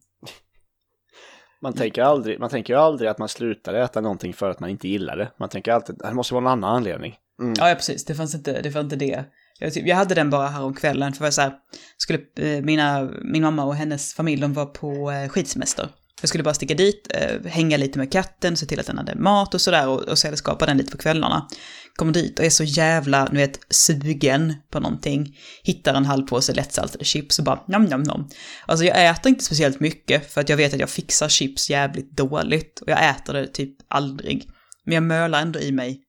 Man tänker, aldrig, man tänker ju aldrig att man slutar äta någonting för att man inte gillar det. Man tänker alltid att det måste vara någon annan anledning. Mm. Ja, ja, precis. Det fanns inte det. Fanns inte det. Jag, typ, jag hade den bara här om kvällen. För jag så här, skulle, mina, min mamma och hennes familj de var på eh, skidsemester. Jag skulle bara sticka dit, eh, hänga lite med katten, se till att den hade mat och sådär. Och, och sällskapa den lite på kvällarna. Kommer dit och är så jävla, nu vet, sugen på någonting. Hittar en halv påse lättsaltade chips och bara nam nam nam. Alltså jag äter inte speciellt mycket för att jag vet att jag fixar chips jävligt dåligt. Och jag äter det typ aldrig. Men jag mölar ändå i mig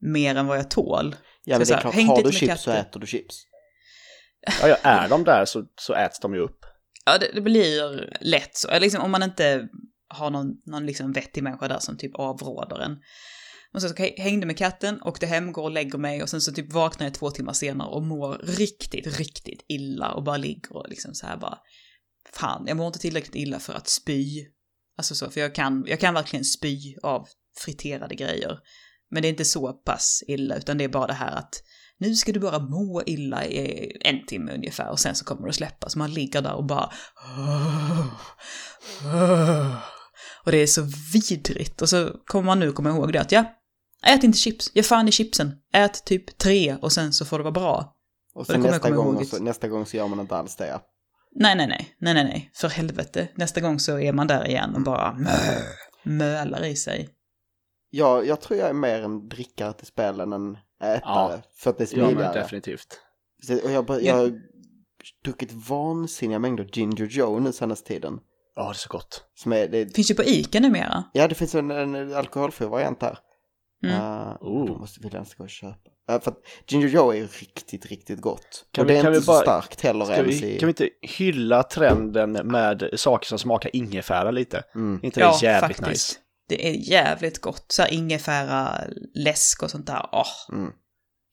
mer än vad jag tål. Ja, men det är klart, har du chips så äter du chips. Ja, ja, är de där så, så äts de ju upp. Ja, det, det blir lätt så. Liksom, om man inte har någon, någon liksom vettig människa där som typ avråder en. Och sen så hängde med katten, åkte hem, går och lägger mig. Och sen så typ vaknar jag två timmar senare och mår riktigt, riktigt illa. Och bara ligger och liksom så här bara, fan, jag mår inte tillräckligt illa för att spy. Alltså så, för jag kan, jag kan verkligen spy av friterade grejer. Men det är inte så pass illa, utan det är bara det här att nu ska du bara må illa i en timme ungefär. Och sen så kommer det att släppas. Man ligger där och bara... Och det är så vidrigt. Och så kommer man nu komma ihåg det att ja, ät inte chips. Ge fan i chipsen. Ät typ tre och sen så får det vara bra. Och, och nästa, gång så, nästa gång så gör man inte alls det. Ja. Nej, nej, nej. Nej, nej, nej. För helvete. Nästa gång så är man där igen och bara mö, mölar i sig. Ja, jag tror jag är mer en drickare till spelen än ätare. Ja, för att det är smidigare. Ja, definitivt. Och jag har jag, jag... druckit vansinniga mängder Ginger Joe nu senaste tiden. Ja, det är så gott. Som är, det finns ju på Ica numera. Ja, det finns en, en alkoholfri variant här. Mm. Uh, oh. Då måste vi ens gå och köpa. Uh, för att Ginger Joe är ju riktigt, riktigt gott. Kan och vi, det är inte så bara, starkt heller. Ens vi, i... Kan vi inte hylla trenden med saker som smakar ingefära lite? Mm. Inte det är ja, jävligt faktiskt. Nice. Det är jävligt gott. Så ingefära, läsk och sånt där. Oh. Mm.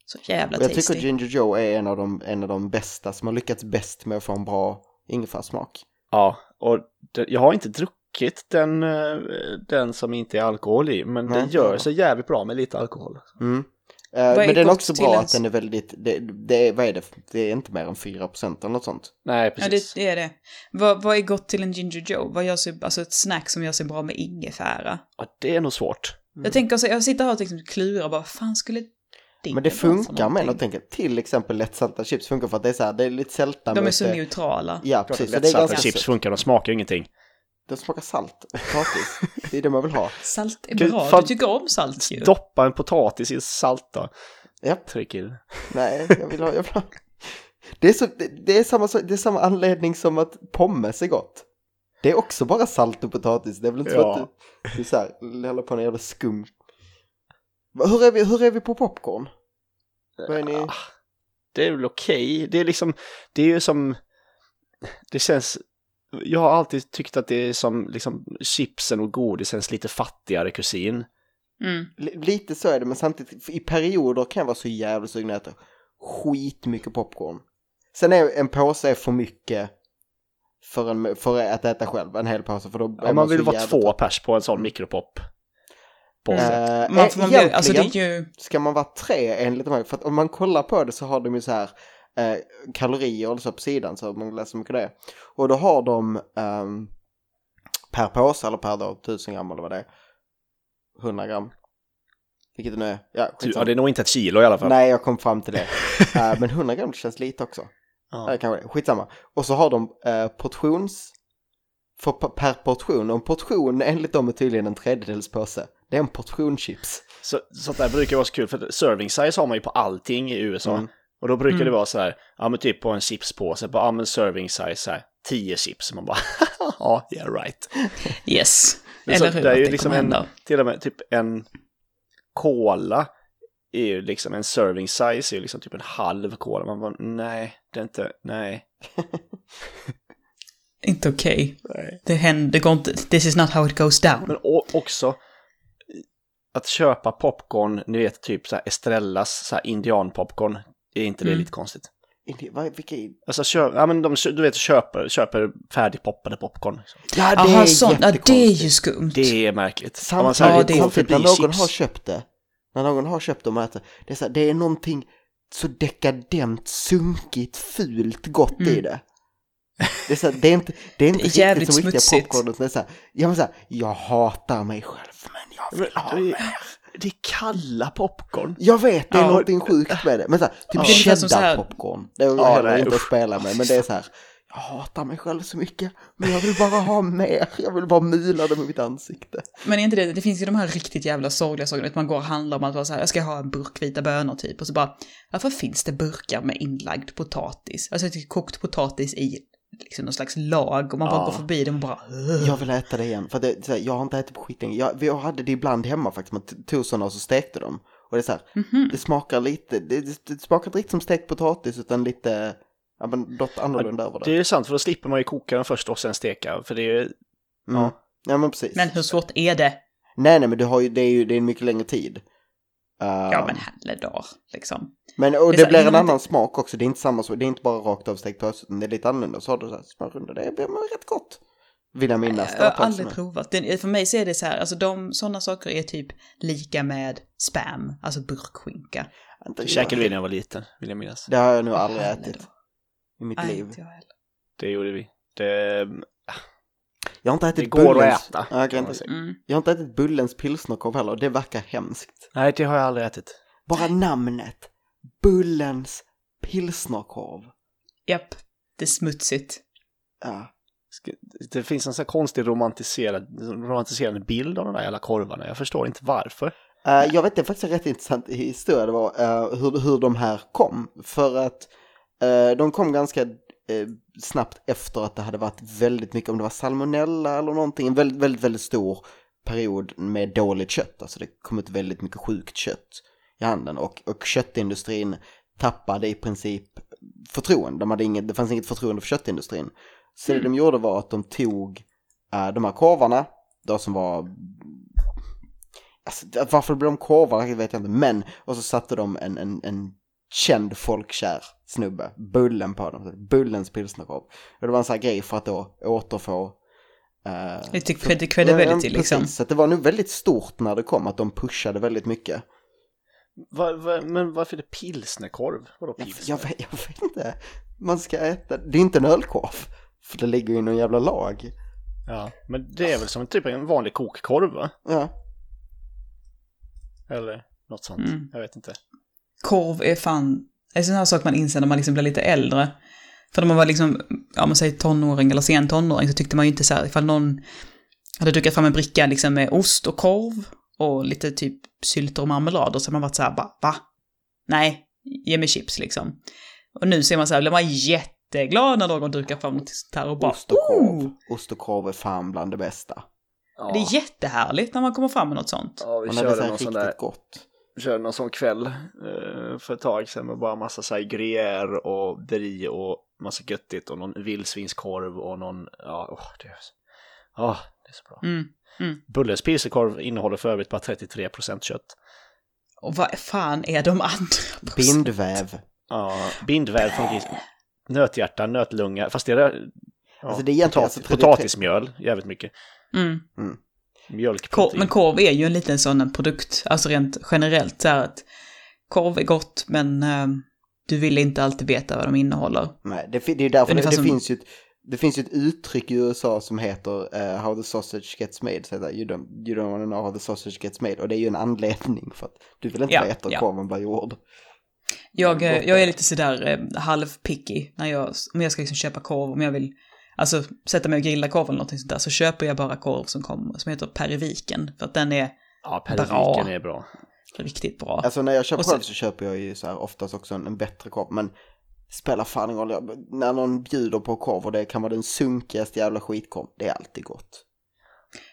Så jävla och jag tasty. Tycker Ginger Joe är en av, de, en av de bästa som har lyckats bäst med att få en bra ingefärsmak. Ja, och det, jag har inte druckit den, den som inte är alkohol i, men mm. den gör sig jävligt bra med lite alkohol. Mm. Uh, men den är också bra att ens? Den är väldigt, det, det, vad är det? Det är inte mer än fyra procent eller något sånt. Nej, precis. Ja, det, det är det. Vad, vad är gott till en Ginger Joe? Vad gör sig, alltså ett snack som gör sig bra med ingefära? Ja, det är nog svårt. Mm. Jag tänker så, jag sitter här och liksom klurar och bara, fan skulle... Men det funkar med att tänka, till exempel lättsalta chips funkar för att det är så här, det är lite sälta. De är så neutrala. Ja, precis. Lättsalta chips funkar, de smakar ingenting. De smakar salt, potatis. Det är det man vill ha. Salt är bra, du, du tycker om salt ju. Doppa en potatis i salta. Ja. Trycker. Nej, jag vill ha, jag vill ha. Det är, så, det, det, är samma, det är samma anledning som att pommes är gott. Det är också bara salt och potatis. Det är väl inte ja. Så att du, du så här, håller på en jävla skum. Hur är vi, hur är vi på popcorn? Vad är ni? Ja, det är väl okej. Okay. Det är liksom, det är ju som, det känns, jag har alltid tyckt att det är som liksom chipsen och godis känns lite fattigare kusin. Mm. L- lite så är det, men samtidigt i perioder kan jag vara så jävla sugen att äta skitmycket popcorn. Sen är en påse är för mycket för, en, för att äta själv, en hel påse. För då ja, man, man vill vara två pers på en sån mikropop. Uh, man, man blir, alltså det ju... ska man vara tre enligt mig, för att om man kollar på det så har de ju så här eh, kalorier och så på sidan så man läser mycket det och då har de eh, per påse eller per dag tusen gram eller vad det är hundra gram vilket det nu är ja, ja, det är nog inte ett kilo i alla fall. Nej, jag kom fram till det. uh, men hundra gram känns lite också uh. kanske, skitsamma. Och så har de eh, portions för, per portion och en portion enligt dem är tydligen en tredjedels påse. Det är en portion chips. Så, så det brukar vara så kul. För serving size har man ju på allting i U S A. Mm. Och då brukar mm. det vara så här. Ja men typ på en chipspåse. På ja men serving size så här. Tio chips. Man bara. Ja, yeah right. Yes. Men eller så, hur det är ju det liksom en, till och med typ en cola. Är ju liksom en serving size. Är ju liksom typ en halv cola. Man bara nej. Det är inte. Nej. Inte okej. Okay. Det händer. Det går inte. This is not how it goes down. Men o- också. Att köpa popcorn, ni vet typ så här Estrellas så här indianpopcorn, är inte det mm. lite konstigt? Indi- vad, vilka är... Alltså köp, ja men de du vet köper köper färdigpoppade popcorn. Liksom. Ja, det aha, är sånt. Ja, det är ju skumt. Det är märkligt. Samtidigt ja, ja, när någon chips. Har köpt det. När någon har köpt dem äter. Det är så här, det är någonting så dekadent, sunkigt, fult gott mm. i det. Det är, så här, det är inte det är inte det är riktigt som riktiga popcorn det är så här, jag menar så här, jag hatar mig själv men jag vill ha mer. Det är kalla popcorn. Jag vet det är ja. Någonting sjukt med det men så här, typ ja. Cheddar popcorn. Det är ja, heller inte att spela med men det är så här jag hatar mig själv så mycket men jag vill bara ha mer. Jag vill bara mila det med mitt ansikte. Men är inte det det finns ju de här riktigt jävla sorgliga sakerna att man går och handlar om att vara så här jag ska ha en burk vita bönor typ och så bara varför finns det burkar med inlagd potatis? Alltså typ kokt potatis i liksom någon slags lag och man bara ja. Går förbi dem och bara Ugh. Jag vill äta det igen för det, här, jag har inte ätit på skiten jag, jag hade det ibland hemma faktiskt man tog sådana och så stekte dem och det är så här, mm-hmm. det smakar lite det, det, det smakar inte riktigt som stekt potatis utan lite ja, men något annorlunda ja, över det. Det är ju sant för då slipper man ju koka den först och sen steka för det är ju mm. ja. Ja, men precis. Men hur svårt är det? Nej nej men du har ju, det är ju det är en mycket längre tid. Ja men helledag liksom. Men och det, det blir en annan inte... smak också. Det är inte samma så. Det är inte bara rakt av stekt påse, det är lite annorlunda så har du så här smarrunda. Det blir man rätt gott. Vill jag minnas. Jag har aldrig provat. Det, för mig så är det så här alltså de sådana saker är typ lika med spam, alltså burkskinka. Jag käkade det när jag var liten, vill jag minnas. Det har jag nog aldrig ätit i mitt liv. Det gjorde vi. Det Jag har inte ätit bullens. Äta. Ja, jag, inte. Mm. jag har inte ätit bullens pilsnerkorv heller. Det verkar hemskt. Nej, det har jag aldrig ätit. Bara namnet. Bullens pilsnerkorv. Japp, det är smutsigt. Ja. Det finns en sån konstig romantiserad, romantiserad bild av de där jävla korvarna. Jag förstår inte varför. Uh, jag vet inte, faktiskt en rätt intressant historia det var uh, hur, hur de här kom. För att uh, de kom ganska uh, snabbt efter att det hade varit väldigt mycket, om det var salmonella eller någonting, en väldigt, väldigt, väldigt stor period med dåligt kött. Alltså det kom ut väldigt mycket sjukt kött i handeln. Och, och köttindustrin tappade i princip förtroende. De hade inget, det fanns inget förtroende för köttindustrin. Så mm. det de gjorde var att de tog äh, de här korvarna, då som var... Alltså, varför blev de korvar vet jag inte, men... Och så satte de en, en, en känd folkkär snubbe, bullen på dem, bullens pilsnerkorv. Och det var en sån här grej för att då återfå... Äh, Lite credibility äh, liksom. Precis, så det var nu väldigt stort när det kom, att de pushade väldigt mycket. Va, va, men varför är det pilsnerkorv? Vadå pilsner? Jag, jag, jag vet inte. Man ska äta... Det är inte en ölkorv. För det ligger ju i någon jävla lag. Ja, men det är väl som typ en vanlig kokkorv, va? Ja. Eller något sånt, mm. jag vet inte. Korv är fan... Det är sån här sak man inser när man liksom blir lite äldre. För när man var liksom, ja, man säger tonåring eller sen tonåring, så tyckte man ju inte så här, ifall någon hade dukat fram en bricka liksom med ost och korv och lite typ sylter och marmelad, och så har man varit så här, va? va? Nej, ge mig chips liksom. Och nu ser man så här, blir man jätte Det är glad när någon dukar fram något sånt här och bara... Ost och korv. Oh! Ost och korv är fan bland det bästa. Ja. Det är jättehärligt när man kommer fram med något sånt. Ja, vi man körde någon sån där... Gott. Vi körde någon sån kväll eh, för ett tag sedan med bara massa så här gruyère och deri och massa göttigt och någon vildsvinskorv och någon... Ja, oh, det, är så... oh, det är så bra. Mm. Mm. Bullens pilsnerkorv innehåller för övrigt bara trettiotre procent kött. Och vad fan är de andra? Bindväv. Ja, bindväv från grisen. Nöthjärta, nötlunga, fast det är ja, alltså det är potat- alltså, potatismjöl jävligt mycket. Mm. Mm. Mjölkprotein. Kor- men korv är ju en liten sån produkt, alltså rent generellt så här att korv är gott, men eh, du vill inte alltid veta vad de innehåller. Nej, det, det är därför det, det som... finns ju ett, det finns ju ett uttryck i U S A som heter uh, how the sausage gets made, så heter, you don't, you don't wanna know how the sausage gets made, och det är ju en anledning för att du vill inte ja, veta hur ja. korven blir gjord. Jag, jag är lite sådär eh, halvpicky när jag, om jag ska liksom köpa korv, om jag vill alltså sätta mig och grilla korv eller någonting sånt där, så köper jag bara korv som, kom, som heter Periviken, för att den är ja, Periviken bra, är bra. Riktigt bra. Alltså när jag köper korv så, så köper jag ju så här oftast också en, en bättre korv, men spelar fan en roll. När någon bjuder på korv och det kan vara den sunkigaste jävla skitkorv, det är alltid gott.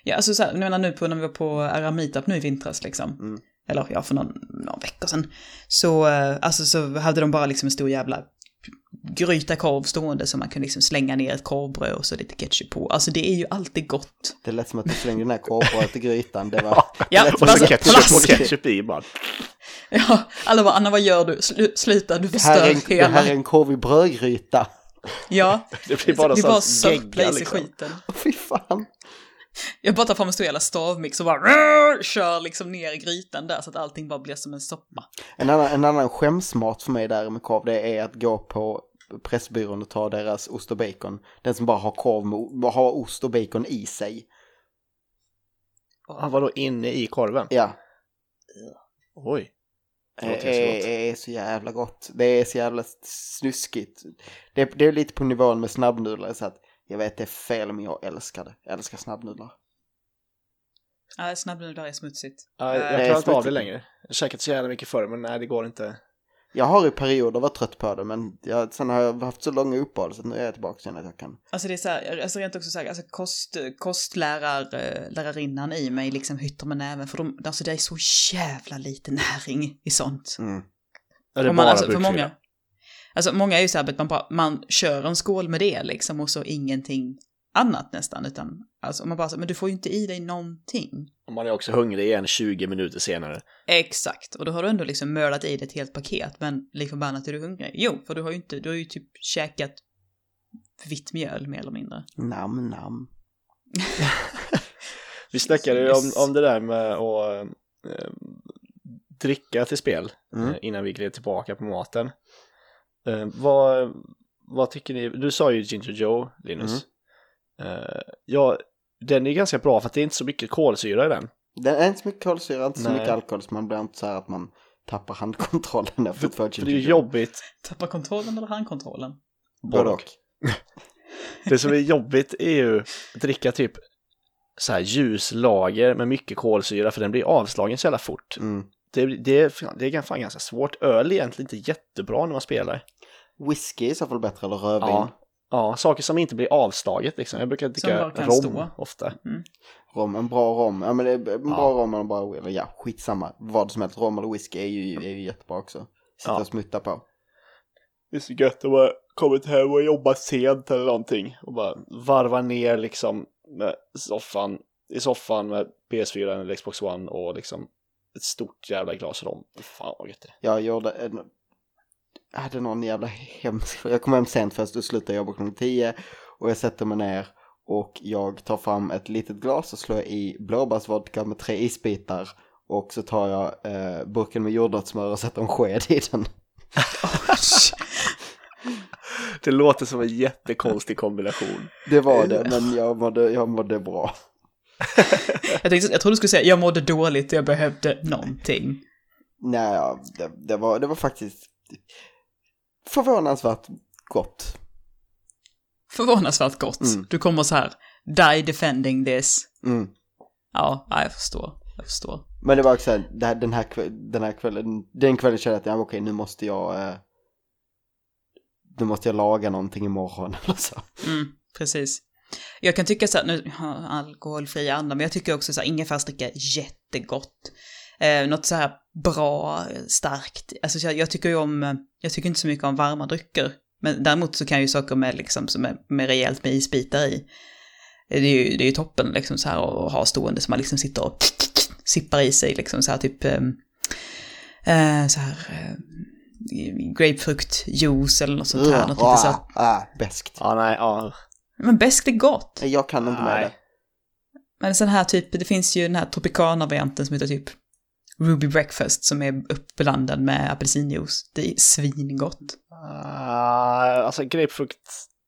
Ja, alltså så här, nu menar nu på när vi var på Aramitap nu i vintras liksom. Mm. Eller ja, för någon, någon vecka sedan. Så, alltså, så hade de bara liksom en stor jävla gryta korv stående som man kunde liksom slänga ner ett korvbröd och så lite ketchup på. Alltså det är ju alltid gott. Det lät som att du slängde den här korvbrödet i grytan. Det var ja, det lät som alltså, ketchup och ketchup i bara. Ja, alla bara, Anna, vad gör du? Slu, sluta, du förstör hela. Det här är en korv i brödgryta. Ja, det blir bara, bara sörplejs i skiten. Åh, fy fan. Jag bara tar fram en stor jävla stavmix och bara rrr, kör liksom ner i grytan där så att allting bara blir som en soppa. En annan, en annan skämsmat för mig där med korv, det är att gå på Pressbyrån och ta deras ost och bacon. Den som bara har korv med, har ost och bacon i sig. Ah, vadå, inne i korven? Ja. Oj. Det är, är, är så jävla gott. Det är så jävla snuskigt. Det, det är lite på nivån med snabbnudlar så att jag vet, det är fel, men jag älskar det. Jag älskar snabbnudlar. Nej, snabbnudlar är smutsigt. Ja, jag klarar inte av det längre. Jag har käkat så jävla mycket förr, men nej, det går inte. Jag har i perioder varit trött på det, men jag, sen har jag haft så långa uppehåll så nu är jag tillbaka sen att jag kan. Alltså det är så här, alltså rent också så här, alltså kost, kostlärarinnan i mig liksom hytter med näven, för de, alltså det är så jävla lite näring i sånt. Mm. Är det man, bara alltså, för många? Alltså många är ju så här att man, bara, man kör en skål med det liksom och så ingenting annat nästan, utan alltså man bara så, men du får ju inte i dig någonting. Och man är också hungrig igen tjugo minuter senare. Exakt, och då har du ändå liksom mölat i dig ett helt paket, men liksom bara att är du hungrig. Jo, för du har ju inte, du har ju typ käkat vitt mjöl mer eller mindre. Nam, nam. Vi snackade ju om, om det där med att äh, dricka till spel mm. innan vi gled tillbaka på maten. Uh, vad, vad tycker ni? Du sa ju Ginger Joe, Linus. Mm. Uh, jag den är ganska bra för att det är inte så mycket kolsyra i den. Det är inte så mycket kolsyra, inte så Nej. mycket alkohol, så man blir inte så här att man tappar handkontrollen efter för, för det är jobbigt. Tappar kontrollen eller handkontrollen? Både och. Det som är jobbigt är ju att dricka typ så här ljuslager med mycket kolsyra, för den blir avslagen så jävla fort. Mm. Det, det, det är fan ganska svårt. Öl är egentligen inte jättebra när man spelar. Whisky är i så fall bättre, eller rödvin. Ja. Ja, saker som inte blir avslaget liksom. Jag brukar dricka rom stå. ofta. Mm. Rom, en bra rom. Ja, men det är en ja. bra rom eller bara eller ja, skitsamma. Vad som helst, rom eller whisky är ju, är ju jättebra också. Sitta ja. och smutta på. Det är så gött att bara kommit här och jobba sent eller någonting. Och bara varva ner liksom med soffan, i soffan med P S fyra eller Xbox One och liksom ett stort jävla glas rom. Fan vad gött det. Jag gjorde en... Jag hade någon jävla hemsk... Jag kom hem sent först och slutade jobba klockan tio. Och jag sätter mig ner och jag tar fram ett litet glas och slår i blåbärsvodka med tre isbitar. Och så tar jag eh, burken med jordnötssmör och sätter en sked i den. Det låter som en jättekonstig kombination. Det var det, men jag mådde, jag mådde bra. jag, tänkte, jag trodde du skulle säga jag mådde dåligt och jag behövde någonting. Nej, det, det, var, det var faktiskt... förvånansvärt gott. Förvånansvärt gott. Mm. Du kommer så här die defending this. Mm. Ja, jag förstår. Jag förstår. Men det var också här, den här kvällen, den här kvällen, den kvällen kände jag att jag okej, nu måste jag eh, nu måste jag laga någonting imorgon eller så. Mm, precis. Jag kan tycka så här, nu alkoholfria andra, men jag tycker också så här ingefärsdricka jättegott. Eh, något så här bra, starkt. Alltså jag, jag tycker ju om, jag tycker inte så mycket om varma drycker. Men däremot så kan ju saker med liksom som är med rejält med isbitar i. Det är ju, det är ju toppen liksom så här att ha stående som man liksom sitter och sippar i sig liksom så här typ eh, så här eh, grapefruktjuice eller något sånt här, mm, något ah, så ah, bäskt. Ja ah, nej, ah. Men bäskt är gott. Jag kan inte ah, med det. Men sån här typ, det finns ju den här Tropicana-varianten som heter typ Ruby Breakfast som är uppblandad med apelsinjuice. Det är svingott. Uh, alltså grapefrukt,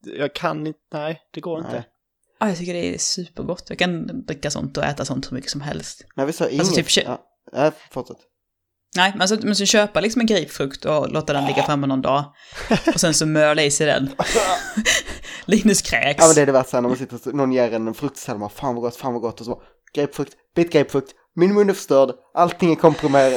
jag kan inte, nej, det går nej. inte. Ah, jag tycker det är supergott. Jag kan dricka sånt och äta sånt så mycket som helst. Nej, vi sa inget. Alltså, typ, kö- ja, jag har fått ett. Nej, men så alltså, måste köpa liksom en grapefrukt och låta den ligga framme någon dag. Och sen så mörla i sig den. Linus kräks. Ja, men det är det värsta när man sitter och någon ger en fruktsalma. Fan vad gott, fan vad gott. Och så grapefrukt, bit grapefrukt. Min mun är förstörd, allting är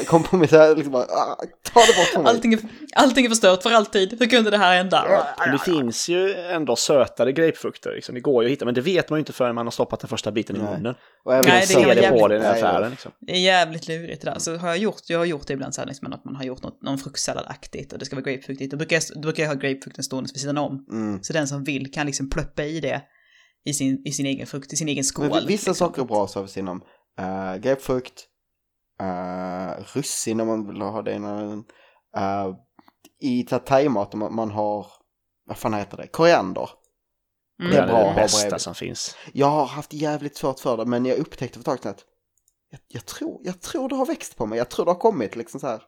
kompromisser, liksom bara, ah, ta det bort från mig. Allting är, allting är förstört för alltid, hur kunde det här hända? Det finns ju ändå sötare grapefrukter, liksom. Det går ju att hitta, men det vet man ju inte förrän man har stoppat den första biten Nej. i munnen. Och även Nej, det, är jävligt, på den här affären, liksom. Det är jävligt lurigt det där. Så har jag, gjort, jag har gjort det ibland så här, liksom, att man har gjort något, någon fruktsalladaktigt och det ska vara grapefruktigt. Då brukar jag, då brukar jag ha grapefrukten stående vid sidan om, mm. så den som vill kan liksom plöppa i det i sin, i sin egen frukt, i sin egen skål. Men vissa liksom. saker är bra så vid sidan om. Uh, grapefrukt, uh, russin om man vill ha det innan, uh, i thai-mat man, man har, vad fan heter det, koriander. Mm. Det är bra, det, är det bästa brev. som finns. Jag har haft jävligt svårt för det, men jag upptäckte för taget att jag, jag, tror, jag tror det har växt på mig, jag tror det har kommit liksom så här.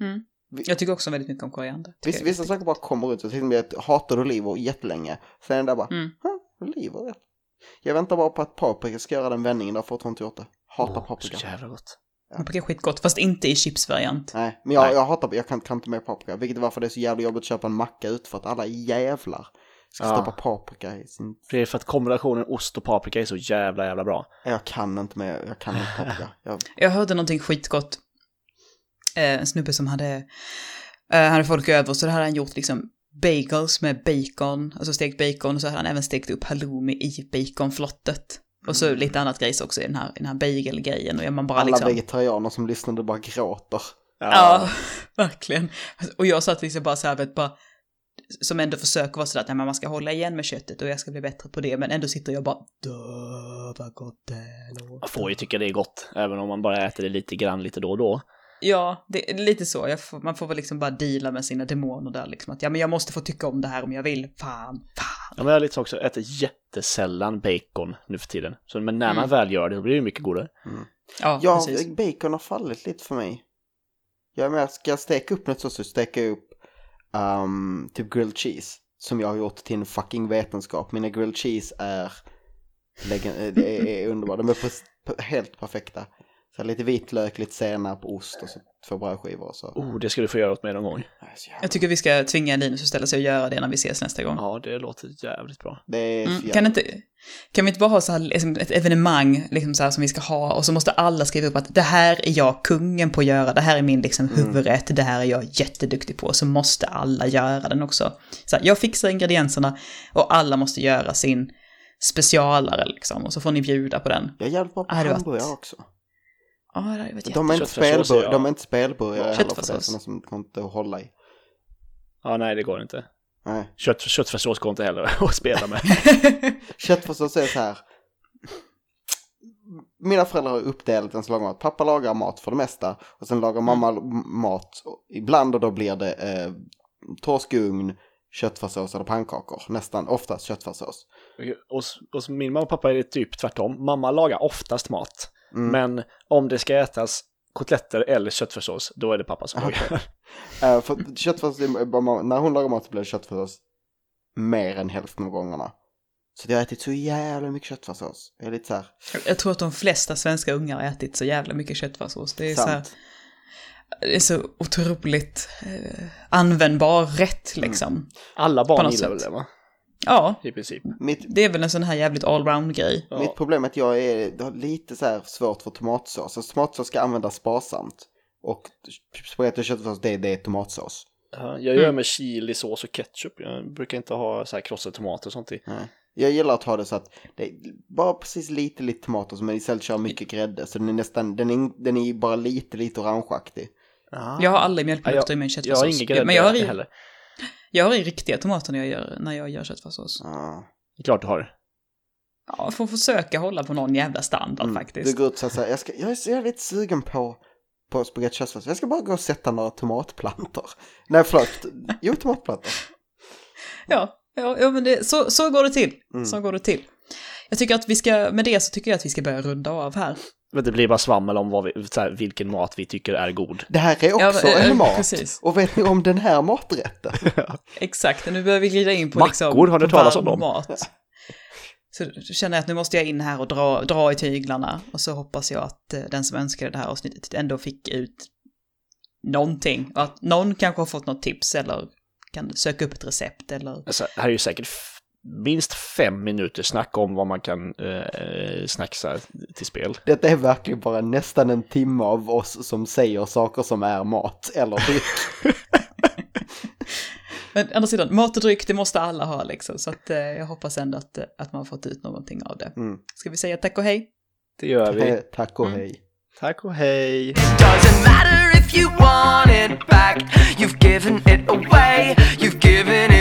Mm. Jag tycker också väldigt mycket om koriander. Vissa, vissa saker bara kommer ut, och till och med jag hatar oliver jättelänge, sen är det där bara, mm. oliver, ja. Jag väntar bara på att paprika ska göra den vändningen. Därför att hon inte gjort det. Hatar oh, paprika. Så jävla gott. Ja. Paprika är skitgott, fast inte i chipsvariant. Nej, men jag, Nej. jag hatar jag kan, kan inte med paprika. Vilket är varför det är så jävla jobbigt att köpa en macka ut. För att alla jävlar ska ja. stoppa paprika i sin... Det är för att kombinationen ost och paprika är så jävla jävla bra. Jag kan inte med jag kan inte paprika. Jag, jag hörde någonting skitgott. Eh, en snubbe som hade, eh, hade folk över. Så det här hade han gjort liksom... bagels med bacon, alltså stekt bacon, och så har han även stekt upp halloumi i baconflottet. Och så lite annat grejs också i den här, i den här bagelgrejen. Och man bara alla liksom... vegetarianer som lyssnade bara gråter. Ja, ja verkligen. Och jag satt liksom bara så här, vet, bara, som ändå försöker vara sådär att man ska hålla igen med köttet och jag ska bli bättre på det, men ändå sitter jag bara dö, vad gott det låter. Jag får ju tycka det är gott, även om man bara äter det lite grann, lite då och då. Ja, det är lite så. Jag får, man får väl liksom bara deala med sina demoner där. Liksom. Att, ja, men jag måste få tycka om det här om jag vill. Fan, fan. Ja, men jag är lite så också. Jag äter jättesällan bacon nu för tiden. Så, men när man mm. väl gör det blir det mycket godare. Mm. Ja, ja bacon har fallit lite för mig. Jag menar, ska jag steka upp något så så steka upp um, typ grilled cheese. Som jag har gjort till en fucking vetenskap. Mina grilled cheese är Legend- det är underbart. De är på, helt perfekta. Så lite vitlök, lite senap, ost och så två brödskivor och så. Oh, det ska du få göra åt mig någon gång. Jag tycker vi ska tvinga Linus att ställa sig och göra det när vi ses nästa gång. Ja, det låter jävligt bra. Det är mm. kan, inte, kan vi inte bara ha så här, liksom, ett evenemang liksom så här, som vi ska ha, och så måste alla skriva upp att det här är jag kungen på att göra, det här är min liksom, huvudrätt, mm. det här är jag jätteduktig på, så måste alla göra den också. Så här, jag fixar ingredienserna och alla måste göra sin specialare liksom, och så får ni bjuda på den. Jag hjälper på hamburgare varit... också. Oh, det var de, är inte spelbur- ja. de är inte spelburgare heller för det, som går inte att hålla i. Ja, nej, det går inte. Nej. Kött, köttfärssås går inte heller att spela med. Köttfärssås är så här. Mina föräldrar har uppdelat en slags mat. Pappa lagar mat för det mesta, och sen lagar mamma mm. mat. Ibland, och då blir det eh, torskugn, köttfärssås eller pannkakor. Nästan oftast köttfärssås. Och, och min mamma och pappa är det typ tvärtom. Mamma lagar oftast mat. Mm. Men om det ska ätas kotletter eller köttfärssås, då är det pappa som lagar. Okay. uh, för köttfärssås, när hon lagar mat så blir det köttfärssås mer än hälften av gångerna. Så det har ätit så jävla mycket köttfärssås. Jag är lite så här... Jag tror att de flesta svenska ungar har ätit så jävla mycket köttfärssås. Det är sant. Så här... Det är så otroligt eh, användbar rätt liksom. Mm. Alla barn gillar väl det, va? Ja, i princip. Mitt, det är väl en sån här jävligt allround-grej. Ja. Mitt problem är att jag är lite så här svårt för tomatsås. Så tomatsås ska användas sparsamt. Och spagetti och köttfärssås, det, det är tomatsås. Ja, jag gör mm. med chilisås och ketchup. Jag brukar inte ha så här krossade tomater och sånt i. Nej. Jag gillar att ha det så att det är bara precis lite, lite tomater, men istället kör mycket grädde. Så den är nästan, den är, den är bara lite, lite orangeaktig. Ah. Jag har aldrig mjölkprodukter ja, i min köttfärssås. Jag har ingen grädde men jag har i... heller. Jag har ju riktiga tomater när jag gör, när jag gör köttfärssås. Ja, klart du har det. Ja, får försöka hålla på någon jävla standard mm. faktiskt. Det går ut så att säga, jag, ska, jag, är, jag är lite sugen på, på spagetti köttfärssås. Jag ska bara gå och sätta några tomatplantor. Nej, förlåt. Jo, tomatplantor. Ja, ja, ja men det, så, så går det till. Mm. Så går det till. Jag tycker att vi ska, med det så tycker jag att vi ska börja runda av här. Men det blir bara svammel om vad vi, så här, vilken mat vi tycker är god. Det här är också ja, äh, en mat. Precis. Och vet ni om den här maträtten? Ja. Exakt, nu börjar vi glida in på mackor, liksom, har du talat om mat. Ja. Så känner jag att nu måste jag in här och dra, dra i tyglarna. Och så hoppas jag att den som önskade det här avsnittet ändå fick ut någonting. Och att någon kanske har fått något tips eller kan söka upp ett recept. Eller... Alltså, här är ju säkert... F- minst fem minuter snack om vad man kan eh, snacksa till spel. Detta är verkligen bara nästan en timme av oss som säger saker som är mat eller dryck. Men andra sidan, mat och dryck, det måste alla ha liksom. Så att, eh, jag hoppas ändå att, att man har fått ut någonting av det. Mm. Ska vi säga tack och hej? Det gör vi. Tack och hej. Mm. Tack och hej. It doesn't matter if you want it back. You've given it away. You've given